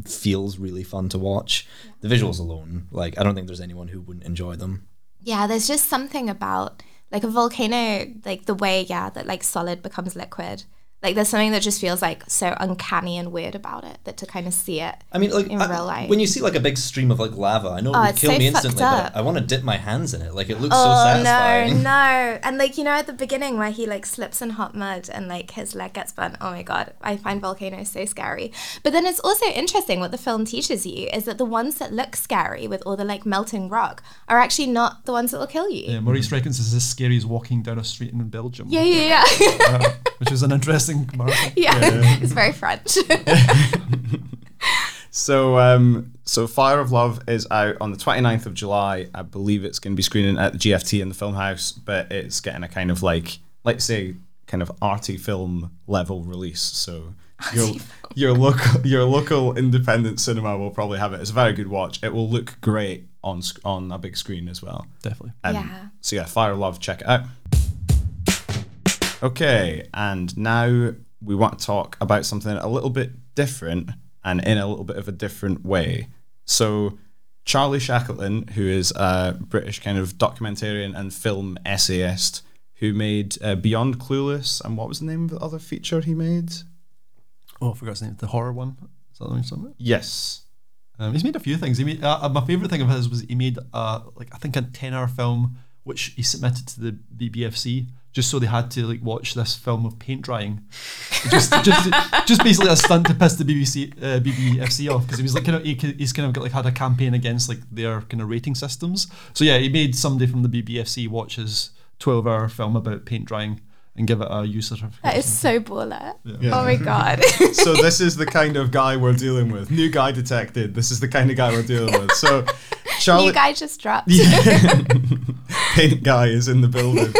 feels really fun to watch. The visuals alone, like I don't think there's anyone who wouldn't enjoy them. Yeah, there's just something about like a volcano, like the way, that like solid becomes liquid. Like there's something that just feels like so uncanny and weird about it, that to kind of see it. I mean, like in real life, when you see like a big stream of like lava, I know it would kill me instantly, but I want to dip my hands in it. Like it looks so satisfying. Oh no! And like you know, at the beginning where he like slips in hot mud and like his leg gets burnt. Oh my god! I find volcanoes so scary. But then it's also interesting what the film teaches you is that the ones that look scary with all the like melting rock are actually not the ones that will kill you. Yeah, Maurice reckons is as scary as walking down a street in Belgium. Yeah. Which is an interesting. Yeah, it's very French. So Fire of Love is out on the 29th of July. I believe it's going to be screening at the GFT in the Film House, but it's getting a kind of like, let's say, kind of arty film level release. So your local independent cinema will probably have it. It's a very good watch. It will look great on a big screen as well. Definitely. So yeah, Fire of Love, check it out. Okay, and now we want to talk about something a little bit different and in a little bit of a different way. So Charlie Shackleton, who is a British kind of documentarian and film essayist, who made Beyond Clueless, and what was the name of the other feature he made? Oh, I forgot his name. The horror one? Is that the name somewhere? Yes. He's made a few things. He made my favourite thing of his was he made I think a 10-hour film which he submitted to the BBFC. Just so they had to like watch this film of paint drying, just basically a stunt to piss the BBFC off, because he was like he's kind of had a campaign against like their kind of rating systems. So yeah, he made somebody from the BBFC watch his 12-hour film about paint drying and give it a U certificate. That is so baller. Yeah. Oh my god. So this is the kind of guy we're dealing with. New guy detected. This is the kind of guy we're dealing with. So Charlie, new guy just dropped. Yeah. Paint guy is in the building.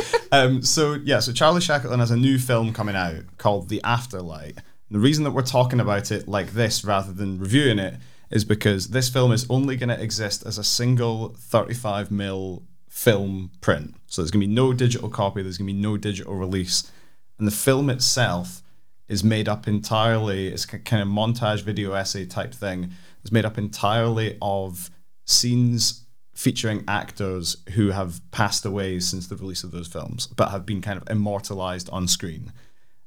So Charlie Shackleton has a new film coming out called The Afterlight. And the reason that we're talking about it like this rather than reviewing it is because this film is only going to exist as a single 35mm film print. So there's going to be no digital copy, there's going to be no digital release. And the film itself is made up entirely, it's a kind of montage video essay type thing, it's made up entirely of scenes featuring actors who have passed away since the release of those films, but have been kind of immortalized on screen.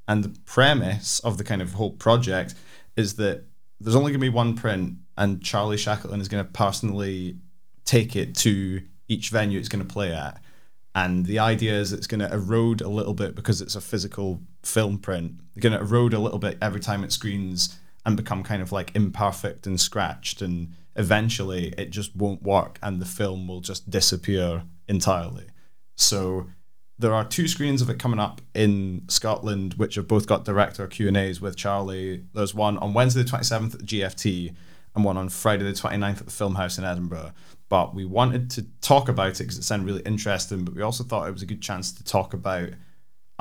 And the premise of the kind of whole project is that there's only going to be one print, and Charlie Shackleton is going to personally take it to each venue it's going to play at. And the idea is it's going to erode a little bit because it's a physical film print. It's going to erode a little bit every time it screens and become kind of like imperfect and scratched, and eventually it just won't work and the film will just disappear entirely. So there are two screens of it coming up in Scotland, which have both got director Q&As with Charlie. There's one on Wednesday the 27th at the GFT and one on Friday the 29th at the Film House in Edinburgh. But we wanted to talk about it because it sounded really interesting, but we also thought it was a good chance to talk about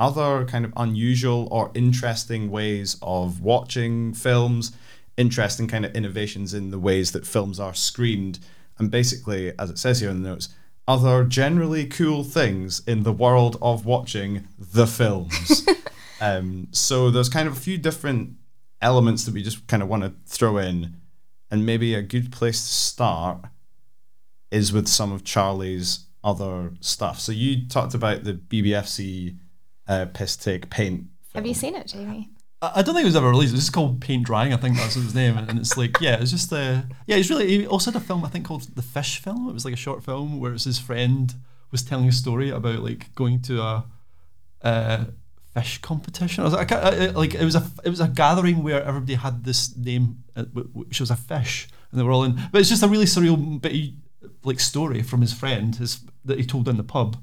other kind of unusual or interesting ways of watching films, interesting kind of innovations in the ways that films are screened, and basically, as it says here in the notes, other generally cool things in the world of watching the films. So there's kind of a few different elements that we just kind of want to throw in, and maybe a good place to start is with some of Charlie's other stuff. So you talked about the BBFC piss take Paint film. Have you seen it, Jamie? I don't think it was ever released. It was just called Paint Drying, I think that's his name. And it's like, yeah, it's just yeah, it's really, he also had a film, I think, called The Fish Film. It was like a short film where it's his friend was telling a story about like going to a fish competition. I was like, it was a gathering where everybody had this name, which was a fish, and they were all in. But it's just a really surreal like story from his friend that he told in the pub.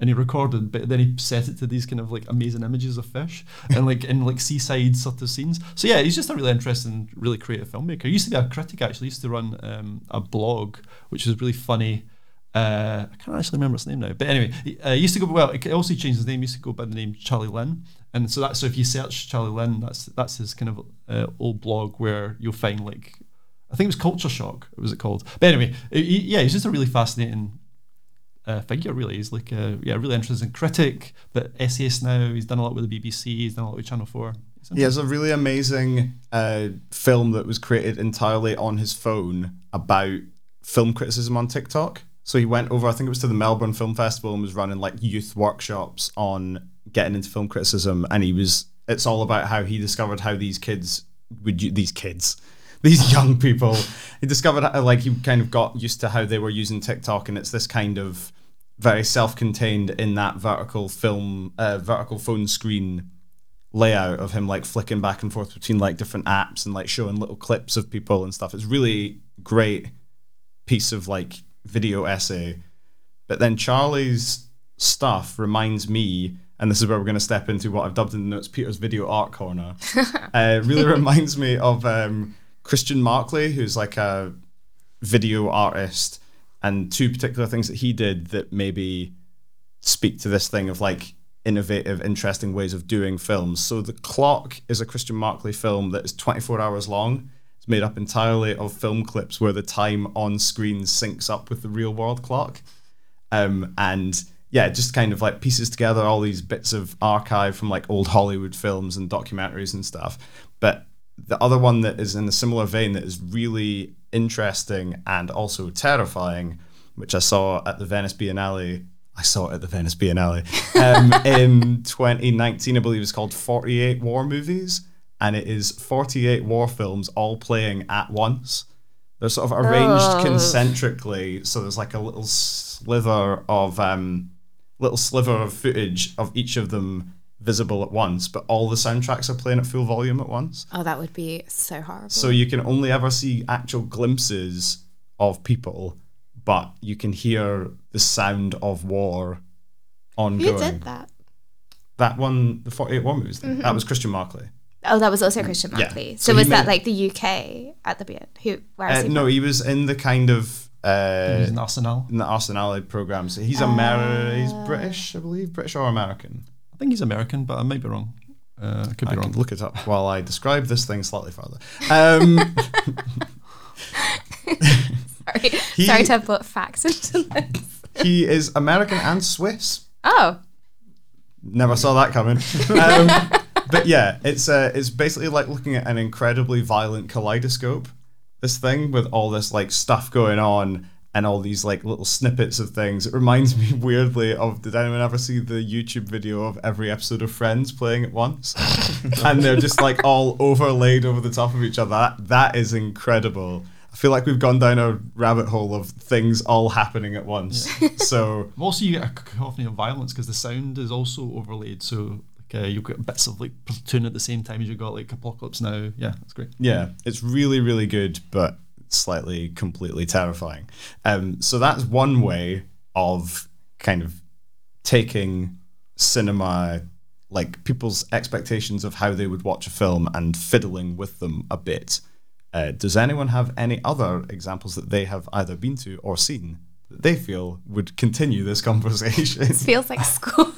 And he recorded, but then he set it to these kind of like amazing images of fish and like in like seaside sort of scenes. So yeah, he's just a really interesting, really creative filmmaker. He used to be a critic actually. He used to run a blog, which was really funny. I can't actually remember his name now, but anyway, he used to go, well, he also changed his name. He used to go by the name Charlie Lynn, and so that's, so if you search Charlie Lynn, that's his kind of old blog where you'll find like, I think it was Culture Shock, was it called? But anyway, yeah, he's just a really fascinating figure, really. He's like a really interesting critic, but essayist now. He's done a lot with the BBC, he's done a lot with Channel 4. He has a really amazing film that was created entirely on his phone about film criticism on TikTok. So he went over, I think it was to the Melbourne Film Festival, and was running like youth workshops on getting into film criticism, and it's all about how he discovered how these young people, he discovered like he kind of got used to how they were using TikTok, and it's this kind of very self-contained in that vertical phone screen layout of him like flicking back and forth between like different apps and like showing little clips of people and stuff. It's really great piece of like video essay. But then Charlie's stuff reminds me, and this is where we're going to step into what I've dubbed in the notes Peter's Video Art Corner, really reminds me of Christian Marclay, who's like a video artist, and two particular things that he did that maybe speak to this thing of like innovative, interesting ways of doing films. So The Clock is a Christian Marclay film that is 24 hours long. It's made up entirely of film clips where the time on screen syncs up with the real world clock. And yeah, just kind of like pieces together all these bits of archive from like old Hollywood films and documentaries and stuff. But the other one that is in a similar vein that is really interesting and also terrifying, which I saw at the Venice Biennale. In 2019, I believe, it's called 48 War Movies, and it is 48 war films all playing at once. They're sort of arranged concentrically, so there's like a little sliver of footage of each of them visible at once, but all the soundtracks are playing at full volume at once. Oh, that would be so horrible. So you can only ever see actual glimpses of people, but you can hear the sound of war ongoing. Who did that? That one, the 48 War Movies, mm-hmm. That was Christian Marclay. Oh, that was also Christian Marclay. Yeah. So was that like the UK at the beginning? No, he was in the kind of... he was in Arsenal. In the Arsenal program. So he's he's British, I believe. British or American? I think he's American, but I might be wrong. I could be wrong. Look it up while I describe this thing slightly further. Sorry. Sorry to have put facts into this. He is American and Swiss. Oh. Never saw that coming. But yeah, it's basically like looking at an incredibly violent kaleidoscope. This thing with all this like stuff going on and all these like little snippets of things. It reminds me weirdly of, did anyone ever see the YouTube video of every episode of Friends playing at once? And they're just like all overlaid over the top of each other. That is incredible. I feel like we've gone down a rabbit hole of things all happening at once. Yeah. So also you get a cacophony of violence because the sound is also overlaid. So you've got bits of like Platoon at the same time as you've got like Apocalypse Now. Yeah, that's great. Yeah, it's really, really good, but slightly, completely terrifying. So that's one way of kind of taking cinema, like people's expectations of how they would watch a film and fiddling with them a bit. Does anyone have any other examples that they have either been to or seen that they feel would continue this conversation? This feels like school.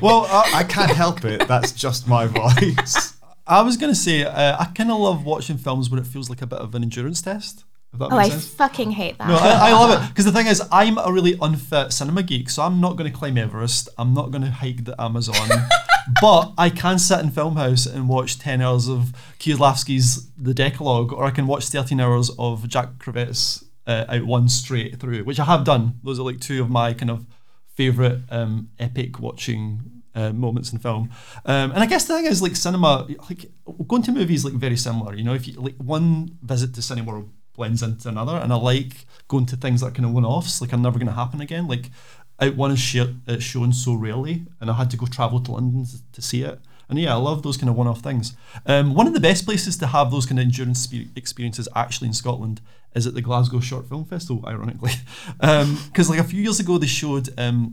Well, I can't help it. That's just my voice. I was going to say, I kind of love watching films where it feels like a bit of an endurance test. If that makes sense. I fucking hate that. No, I love it. Because the thing is, I'm a really unfit cinema geek, so I'm not going to climb Everest. I'm not going to hike the Amazon. But I can sit in Filmhouse and watch 10 hours of Kieślowski's The Decalogue, or I can watch 13 hours of Jack Crevett's Out One Straight Through, which I have done. Those are like two of my kind of favourite epic watching moments in film, and I guess the thing is, like cinema, like going to movies, like very similar. You know, if you like one visit to Cineworld blends into another, and I like going to things that are kind of one-offs, like are never going to happen again. Like Out One is shown so rarely, and I had to go travel to London to see it. And yeah, I love those kind of one-off things. One of the best places to have those kind of endurance experiences actually in Scotland is at the Glasgow Short Film Festival, ironically. Because like a few years ago, they showed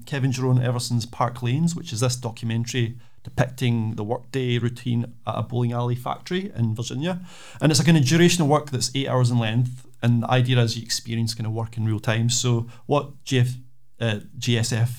Kevin Jerome Everson's Park Lanes, which is this documentary depicting the workday routine at a bowling alley factory in Virginia. And it's a kind of duration of work that's 8 hours in length. And the idea is you experience kind of work in real time. So what GSFF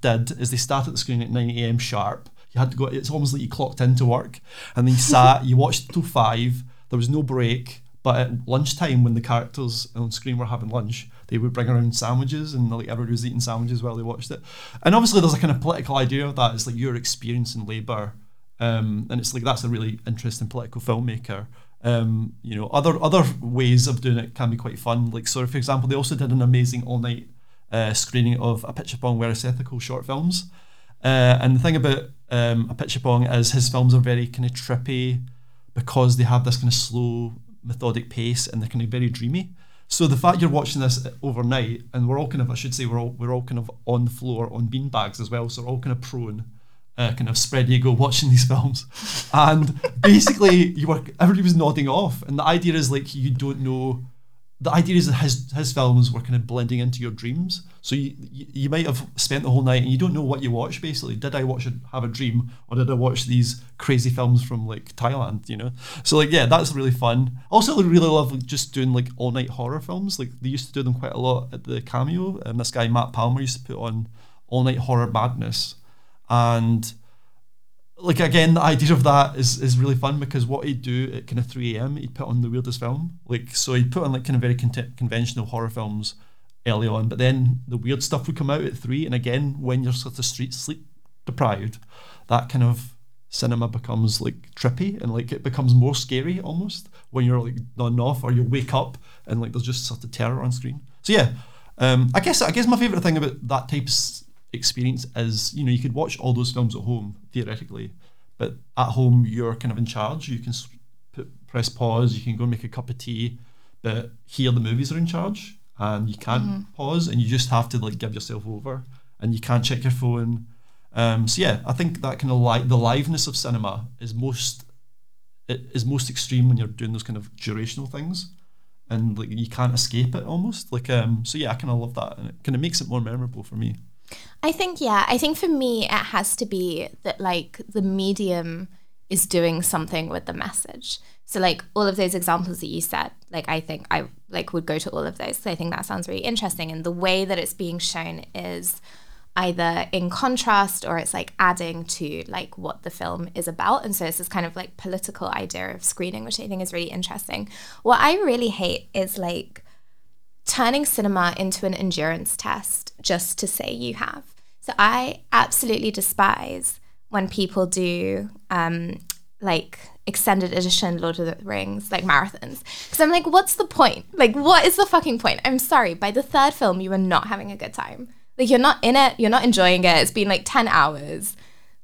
did is they started the screening at 9 a.m. sharp. You had to go, it's almost like you clocked into work and then you sat, you watched till 5, there was no break, but at lunchtime when the characters on screen were having lunch, they would bring around sandwiches and like everybody was eating sandwiches while they watched it. And obviously there's a kind of political idea of that, it's like you're experiencing labour, and it's like that's a really interesting political filmmaker. You know, other ways of doing it can be quite fun, like so for example they also did an amazing all-night screening of A Pitch Upon Where It's Ethical short films. And the thing about A Pitch Upon is his films are very kind of trippy because they have this kind of slow, methodic pace and they're kind of very dreamy. So the fact you're watching this overnight, and we're all kind of, I should say, we're all kind of on the floor on beanbags as well, so we're all kind of prone, kind of spread ego watching these films. And basically, everybody was nodding off. And the idea is like you don't know. The idea is that his films were kind of blending into your dreams. So you might have spent the whole night and you don't know what you watched, basically. Did I have a dream, or did I watch these crazy films from like Thailand, you know? So like, yeah, that's really fun. Also, I really love like, just doing like all night horror films. Like they used to do them quite a lot at the Cameo. And this guy, Matt Palmer, used to put on All Night Horror Madness. And like, again, the idea of that is really fun because what he'd do at kind of 3 a.m, he'd put on the weirdest film. Like, so he'd put on like kind of very conventional horror films early on, but then the weird stuff would come out at 3, and again, when you're sort of sleep deprived, that kind of cinema becomes like trippy, and like it becomes more scary almost when you're like nodding off, or you wake up and like there's just sort of terror on screen. So yeah, I guess my favourite thing about that type of experience is, you know, you could watch all those films at home theoretically, but at home you're kind of in charge. You can press pause, you can go and make a cup of tea, but here the movies are in charge and you can't pause, and you just have to like give yourself over, and you can't check your phone. So yeah, I think that kind of like the liveness of cinema is most extreme when you're doing those kind of durational things, and like you can't escape it almost. Like so yeah, I kind of love that, and it kind of makes it more memorable for me. I think for me, it has to be that like the medium is doing something with the message. So like all of those examples that you said, like I think I like would go to all of those. So I think that sounds really interesting. And the way that it's being shown is either in contrast or it's like adding to like what the film is about. And so it's this kind of like political idea of screening, which I think is really interesting. What I really hate is like turning cinema into an endurance test just to say you have. So I absolutely despise when people do like extended edition Lord of the Rings like marathons, because I'm like, what's the point? Like, what is the fucking point? I'm sorry, by the third film you are not having a good time. Like, you're not in it, you're not enjoying it. It's been like 10 hours.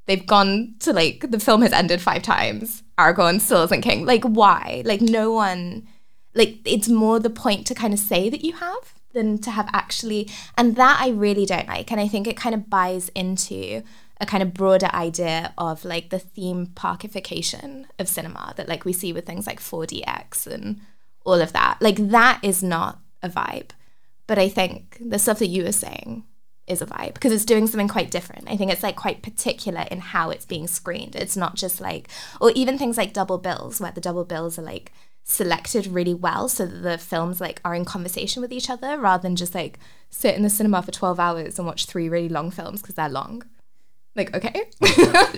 They've gone to like, the film has ended 5 times. Aragorn still isn't king. Like, why? Like, no one, like, it's more the point to kind of say that you have than to have actually, and that I really don't like. And I think it kind of buys into a kind of broader idea of like the theme parkification of cinema that like we see with things like 4DX and all of that. Like, that is not a vibe. But I think the stuff that you were saying is a vibe, because it's doing something quite different. I think it's like quite particular in how it's being screened. It's not just like, or even things like double bills, where the double bills are like selected really well so that the films like are in conversation with each other, rather than just like sit in the cinema for 12 hours and watch 3 really long films because they're long. Like, okay,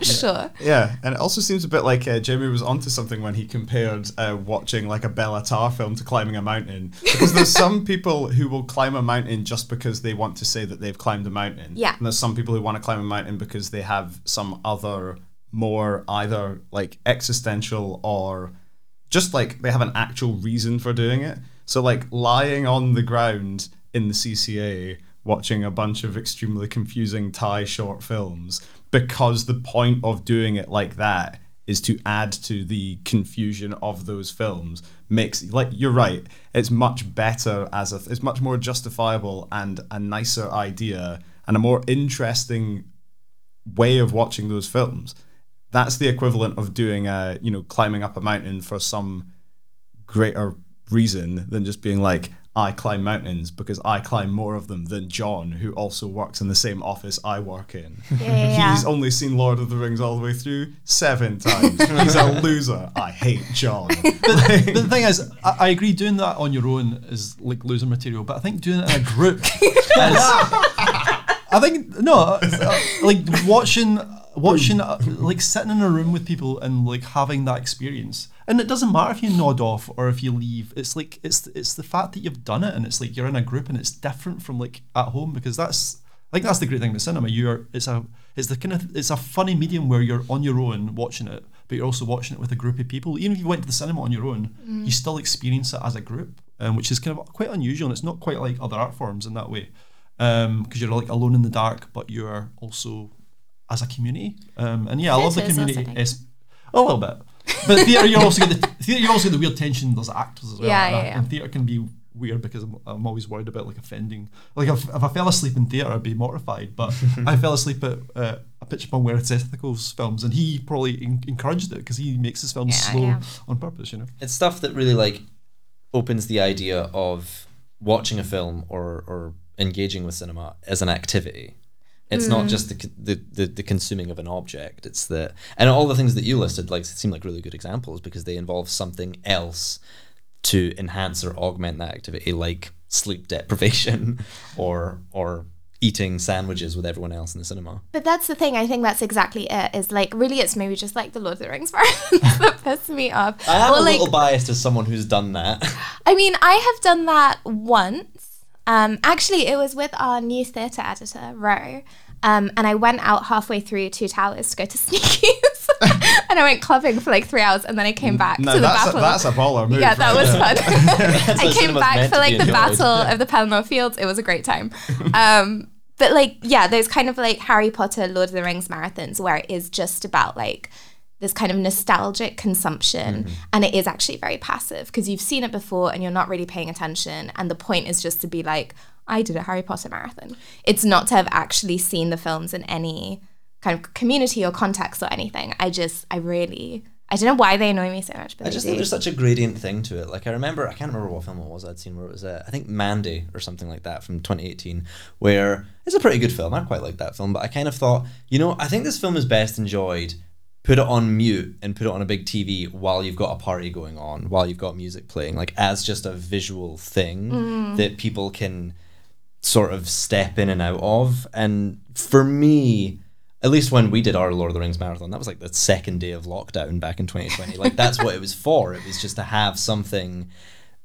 sure. Yeah, and it also seems a bit like Jamie was onto something when he compared watching like a Bel Atar film to climbing a mountain. Because there's some people who will climb a mountain just because they want to say that they've climbed a mountain. Yeah. And there's some people who want to climb a mountain because they have some other more either like existential or just like they have an actual reason for doing it. So like lying on the ground in the CCA watching a bunch of extremely confusing Thai short films, because the point of doing it like that is to add to the confusion of those films. Makes, like, you're right, it's much better as a, it's much more justifiable and a nicer idea and a more interesting way of watching those films. That's the equivalent of doing a, you know, climbing up a mountain for some greater reason than just being like, I climb mountains because I climb more of them than John, who also works in the same office I work in. Yeah. He's only seen Lord of the Rings all the way through 7 times. He's a loser. I hate John. The thing is, I agree, doing that on your own is like loser material, but I think doing it in a group is... I think, no, like watching, like sitting in a room with people and like having that experience. And it doesn't matter if you nod off or if you leave. It's like it's the fact that you've done it, and it's like you're in a group, and it's different from like at home, because that's, I think that's the great thing about cinema. It's a funny medium where you're on your own watching it, but you're also watching it with a group of people. Even if you went to the cinema on your own, you still experience it as a group, which is kind of quite unusual, and it's not quite like other art forms in that way, because you're like alone in the dark, but you're also as a community. And yeah, I love the community a little bit. But theatre, you also get the weird tension. There's actors as well. Yeah. And theatre can be weird because I'm always worried about like offending. Like if I fell asleep in theatre, I'd be mortified. But I fell asleep at a pitch pong where it's ethicals films, and he probably encouraged it because he makes his films slow on purpose. You know, it's stuff that really like opens the idea of watching a film or engaging with cinema as an activity. It's not just the consuming of an object. It's the, and all the things that you listed like seem like really good examples because they involve something else to enhance or augment that activity, like sleep deprivation or eating sandwiches with everyone else in the cinema. But that's the thing. I think that's exactly it. Is like really, it's maybe just like the Lord of the Rings that pissed me off. I am a little biased as someone who's done that. I mean, I have done that once. Actually, it was with our new theatre editor, Ro, and I went out halfway through Two Towers to go to Sneakies, and I went clubbing for like 3 hours, and then I came back to the battle. That's a baller move. Yeah, that was fun. I came back for like the battle of the Pelennor Fields. It was a great time. But like, yeah, those kind of like Harry Potter, Lord of the Rings marathons where it is just about like this kind of nostalgic consumption, and it is actually very passive because you've seen it before and you're not really paying attention, and the point is just to be like, I did a Harry Potter marathon. It's not to have actually seen the films in any kind of community or context or anything. I don't know why they annoy me so much, but I just think there's such a gradient thing to it. Like I can't remember what film it was I'd seen where it was I think Mandy or something like that from 2018, where it's a pretty good film. I quite like that film, but I kind of thought, you know, I think this film is best enjoyed, put it on mute and put it on a big TV while you've got a party going on, while you've got music playing, like as just a visual thing that people can sort of step in and out of. And for me, at least when we did our Lord of the Rings marathon, that was like the second day of lockdown back in 2020. Like, that's what it was for. It was just to have something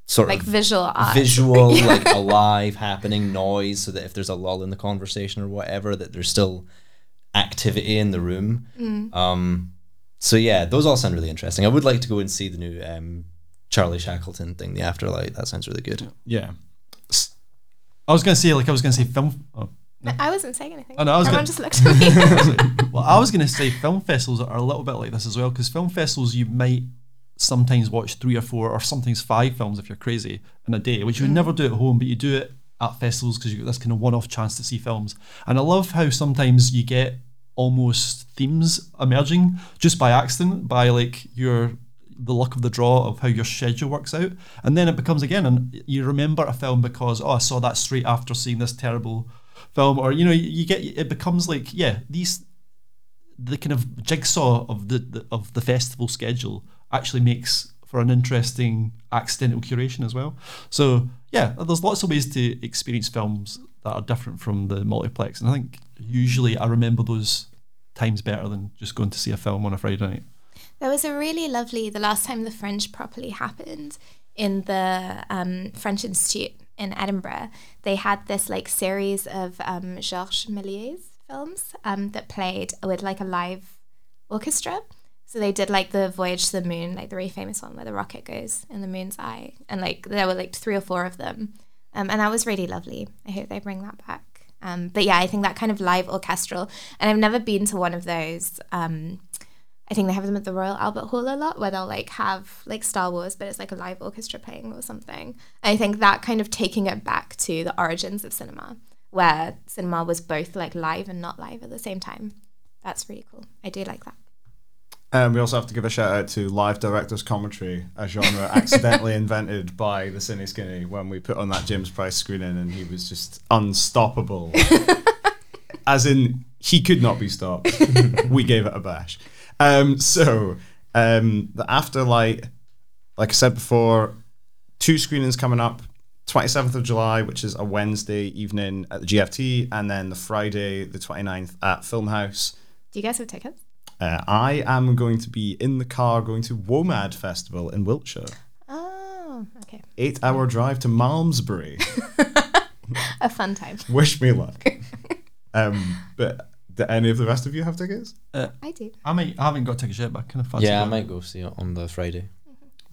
sort like of visual, like alive, happening, noise, so that if there's a lull in the conversation or whatever, that there's still activity in the room. So yeah, those all sound really interesting. I would like to go and see the new Charlie Shackleton thing, The Afterlight. That sounds really good. Yeah. I was going to say film... Oh. No. I wasn't saying anything. Oh, no, everyone just looked at me. Well, I was going to say film festivals are a little bit like this as well, because film festivals, you might sometimes watch 3 or 4 or sometimes 5 films if you're crazy in a day, which you would never do at home, but you do it at festivals because you get this kind of one-off chance to see films. And I love how sometimes you get almost themes emerging just by accident, by like the luck of the draw of how your schedule works out. And then it becomes again, and you remember a film because, oh, I saw that straight after seeing this terrible film, or, you know, you get, it becomes like, yeah, the kind of jigsaw of the festival schedule actually makes for an interesting accidental curation as well. So yeah, there's lots of ways to experience films that are different from the multiplex, and I think usually I remember those times better than just going to see a film on a Friday night. There was a really lovely, the last time the Fringe properly happened, in the French Institute in Edinburgh, they had this like series of Georges Méliès films that played with like a live orchestra. So they did like the Voyage to the Moon, like the really famous one where the rocket goes in the moon's eye, and like there were like 3 or 4 of them, and that was really lovely. I hope they bring that back. But yeah, I think that kind of live orchestral, and I've never been to one of those. I think they have them at the Royal Albert Hall a lot, where they'll like have like Star Wars, but it's like a live orchestra playing or something. I think that kind of taking it back to the origins of cinema, where cinema was both like live and not live at the same time. That's really cool. I do like that. And we also have to give a shout out to live director's commentary, a genre accidentally invented by the Cine Skinny when we put on that James Price screening, and he was just unstoppable. As in, he could not be stopped. We gave it a bash. The Afterlight, like I said before, 2 screenings coming up, 27th of July, which is a Wednesday evening at the GFT, and then the Friday, the 29th at Film House. Do you guys have tickets? I am going to be in the car going to WOMAD Festival in Wiltshire. Oh, okay. 8-hour drive to Malmesbury. A fun time. Wish me luck. But... do any of the rest of you have tickets? I do. I haven't got tickets yet, but I kind of fancy. Yeah, I might go see it on the Friday.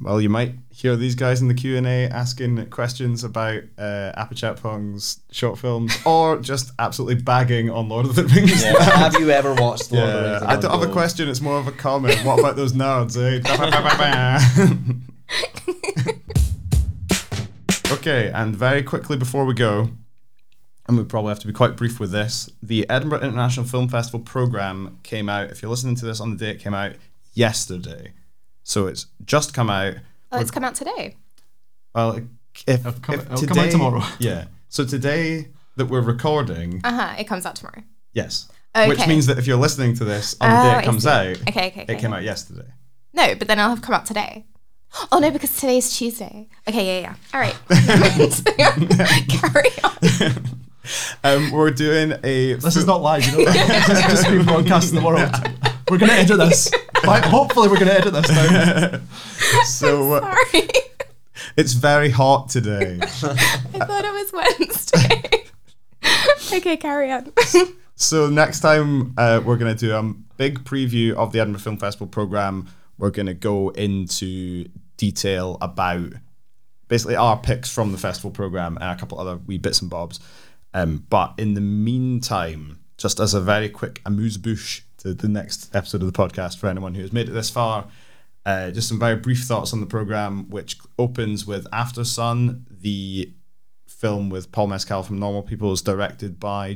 Well, you might hear these guys in the Q&A asking questions about Apichatpong's short films, or just absolutely bagging on Lord of the Rings. Yeah. Have you ever watched Lord of the Rings? I don't have a question, it's more of a comment. What about those nerds, eh? Okay, and very quickly before we go, and we probably have to be quite brief with this, the Edinburgh International Film Festival programme came out, if you're listening to this on the day it came out, yesterday. So it's just come out. Oh, it's come out today. Well, it'll come out tomorrow. Yeah. So today that we're recording... it comes out tomorrow. Yes. Okay. Which means that if you're listening to this on the day it comes out, it came out yesterday. No, but then I'll have come out today. Oh no, because today's Tuesday. Okay, yeah. All right. Carry on. We're doing a... This is not live, you know. Just be broadcasting the world. We're going to edit this. Hopefully we're going to edit this now. So, sorry. It's very hot today. I thought it was Wednesday. Okay, carry on. So next time we're going to do a big preview of the Edinburgh Film Festival programme. We're going to go into detail about basically our picks from the festival programme and a couple other wee bits and bobs. But in the meantime, just as a very quick amuse-bouche to the next episode of the podcast for anyone who has made it this far, just some very brief thoughts on the programme, which opens with Aftersun, the film with Paul Mescal from Normal People, is directed by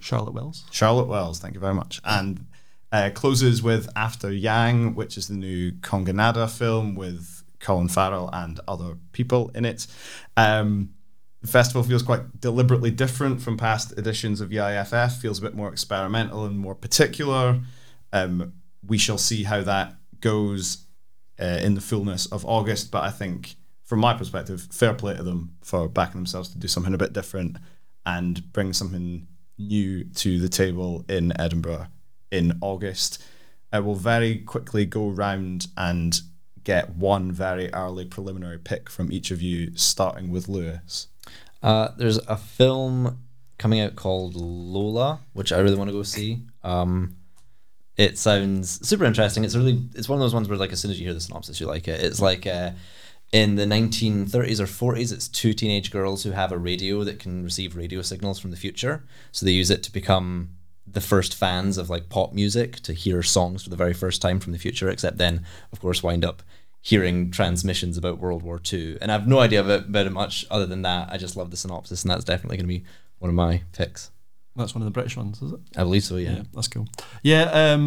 Charlotte Wells, thank you very much. And closes with After Yang, which is the new Congonada film with Colin Farrell and other people in it. The festival feels quite deliberately different from past editions of EIFF, feels a bit more experimental and more particular. We shall see how that goes in the fullness of August, but I think, from my perspective, fair play to them for backing themselves to do something a bit different and bring something new to the table in Edinburgh in August. I will very quickly go round and get one very early preliminary pick from each of you, starting with Lewis. There's a film coming out called Lola, which I really want to go see. It sounds super interesting. It's one of those ones where, like, as soon as you hear the synopsis, you like it. It's like in the 1930s or 40s, it's two teenage girls who have a radio that can receive radio signals from the future. So they use it to become the first fans of, like, pop music, to hear songs for the very first time from the future, except then, of course, wind up hearing transmissions about World War II. And I have no idea about it much other than that. I just love the synopsis, and that's definitely going to be one of my picks. That's one of the British ones, is it? I believe so, yeah. That's cool. Yeah,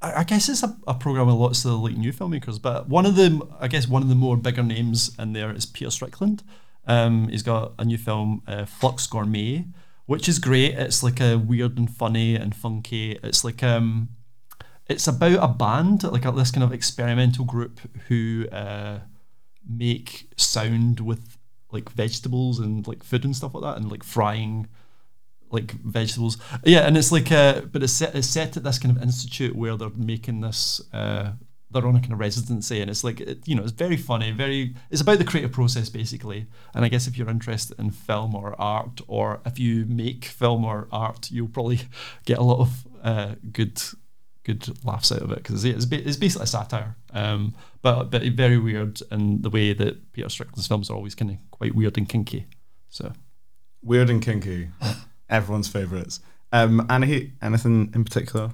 I guess it's a programme with lots of the, like, new filmmakers, but one of the, I guess, one of the more bigger names in there is Peter Strickland. He's got a new film, Flux Gourmet, which is great. It's like a weird and funny and funky. It's like it's about a band, like this kind of experimental group who make sound with, like, vegetables and, like, food and stuff like that, and, like, frying, like, vegetables. Yeah, and it's like but it's set at this kind of institute where they're making this. They're on a kind of residency, and it's like it's very funny, very. It's about the creative process, basically. And I guess if you're interested in film or art, or if you make film or art, you'll probably get a lot of good laughs out of it, because it's basically a satire, but very weird in the way that Peter Strickland's films are always kind of quite weird and kinky. So weird and kinky, everyone's favourites. Anahit, anything in particular?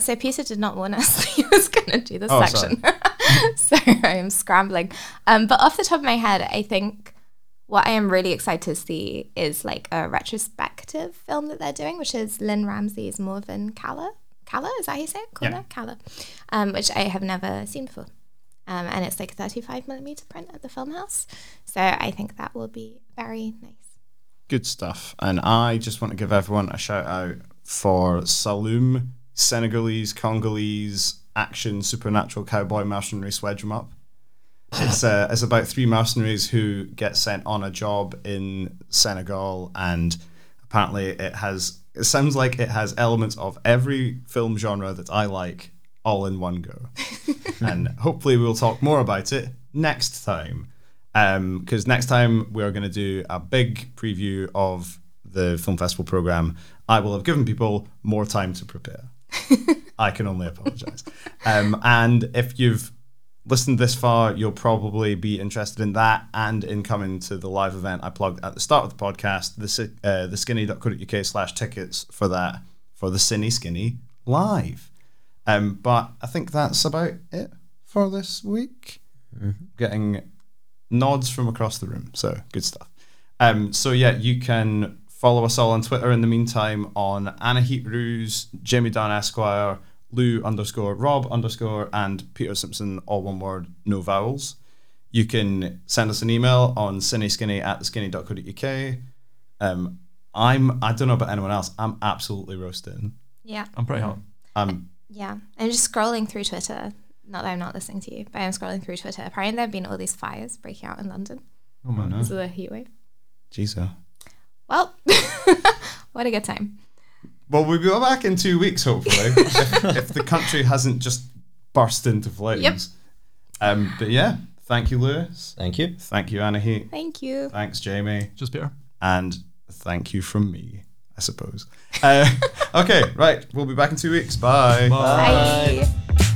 So Peter did not warn us he was going to do this section. So I am scrambling. But off the top of my head, I think what I am really excited to see is, like, a retrospective film that they're doing, which is Lynn Ramsey's Morven Calla. Calla, is that how you say it? Yeah. Calla. Which I have never seen before. And it's like a 35mm print at the film house. So I think that will be very nice. Good stuff. And I just want to give everyone a shout out for Saloom, Senegalese, Congolese, action, supernatural, cowboy, mercenary, swedge 'em up. It's about three mercenaries who get sent on a job in Senegal, and apparently it sounds like it has elements of every film genre that I like, all in one go. And hopefully we'll talk more about it next time. Because next time we're going to do a big preview of the film festival programme. I will have given people more time to prepare. I can only apologise. And if you've listened this far, you'll probably be interested in that and in coming to the live event I plugged at the start of the podcast, the skinny.co.uk/tickets for that, for the Cine Skinny live. But I think that's about it for this week. Mm-hmm. Getting nods from across the room, so good stuff. So yeah, you can follow us all on Twitter in the meantime on Anahit Ruse, Jamie Dan Esquire, Lou_Rob_ and Peter Simpson, all one word, no vowels. You can send us an email on cineskinny@theskinny.co.uk. I don't know about anyone else, I'm absolutely roasting. Yeah. I'm pretty hot. Yeah. I'm just scrolling through Twitter. Not that I'm not listening to you, but I'm scrolling through Twitter. Apparently there have been all these fires breaking out in London. Oh my no. This is a heat wave. Jeez, oh. Well, what a good time. Well, we'll be back in 2 weeks, hopefully, if the country hasn't just burst into flames. Yep. But yeah, thank you, Lewis. Thank you. Thank you, Anahit. Thank you. Thanks, Jamie. Just Peter. And thank you from me, I suppose. Okay, right. We'll be back in 2 weeks. Bye. Bye. Bye.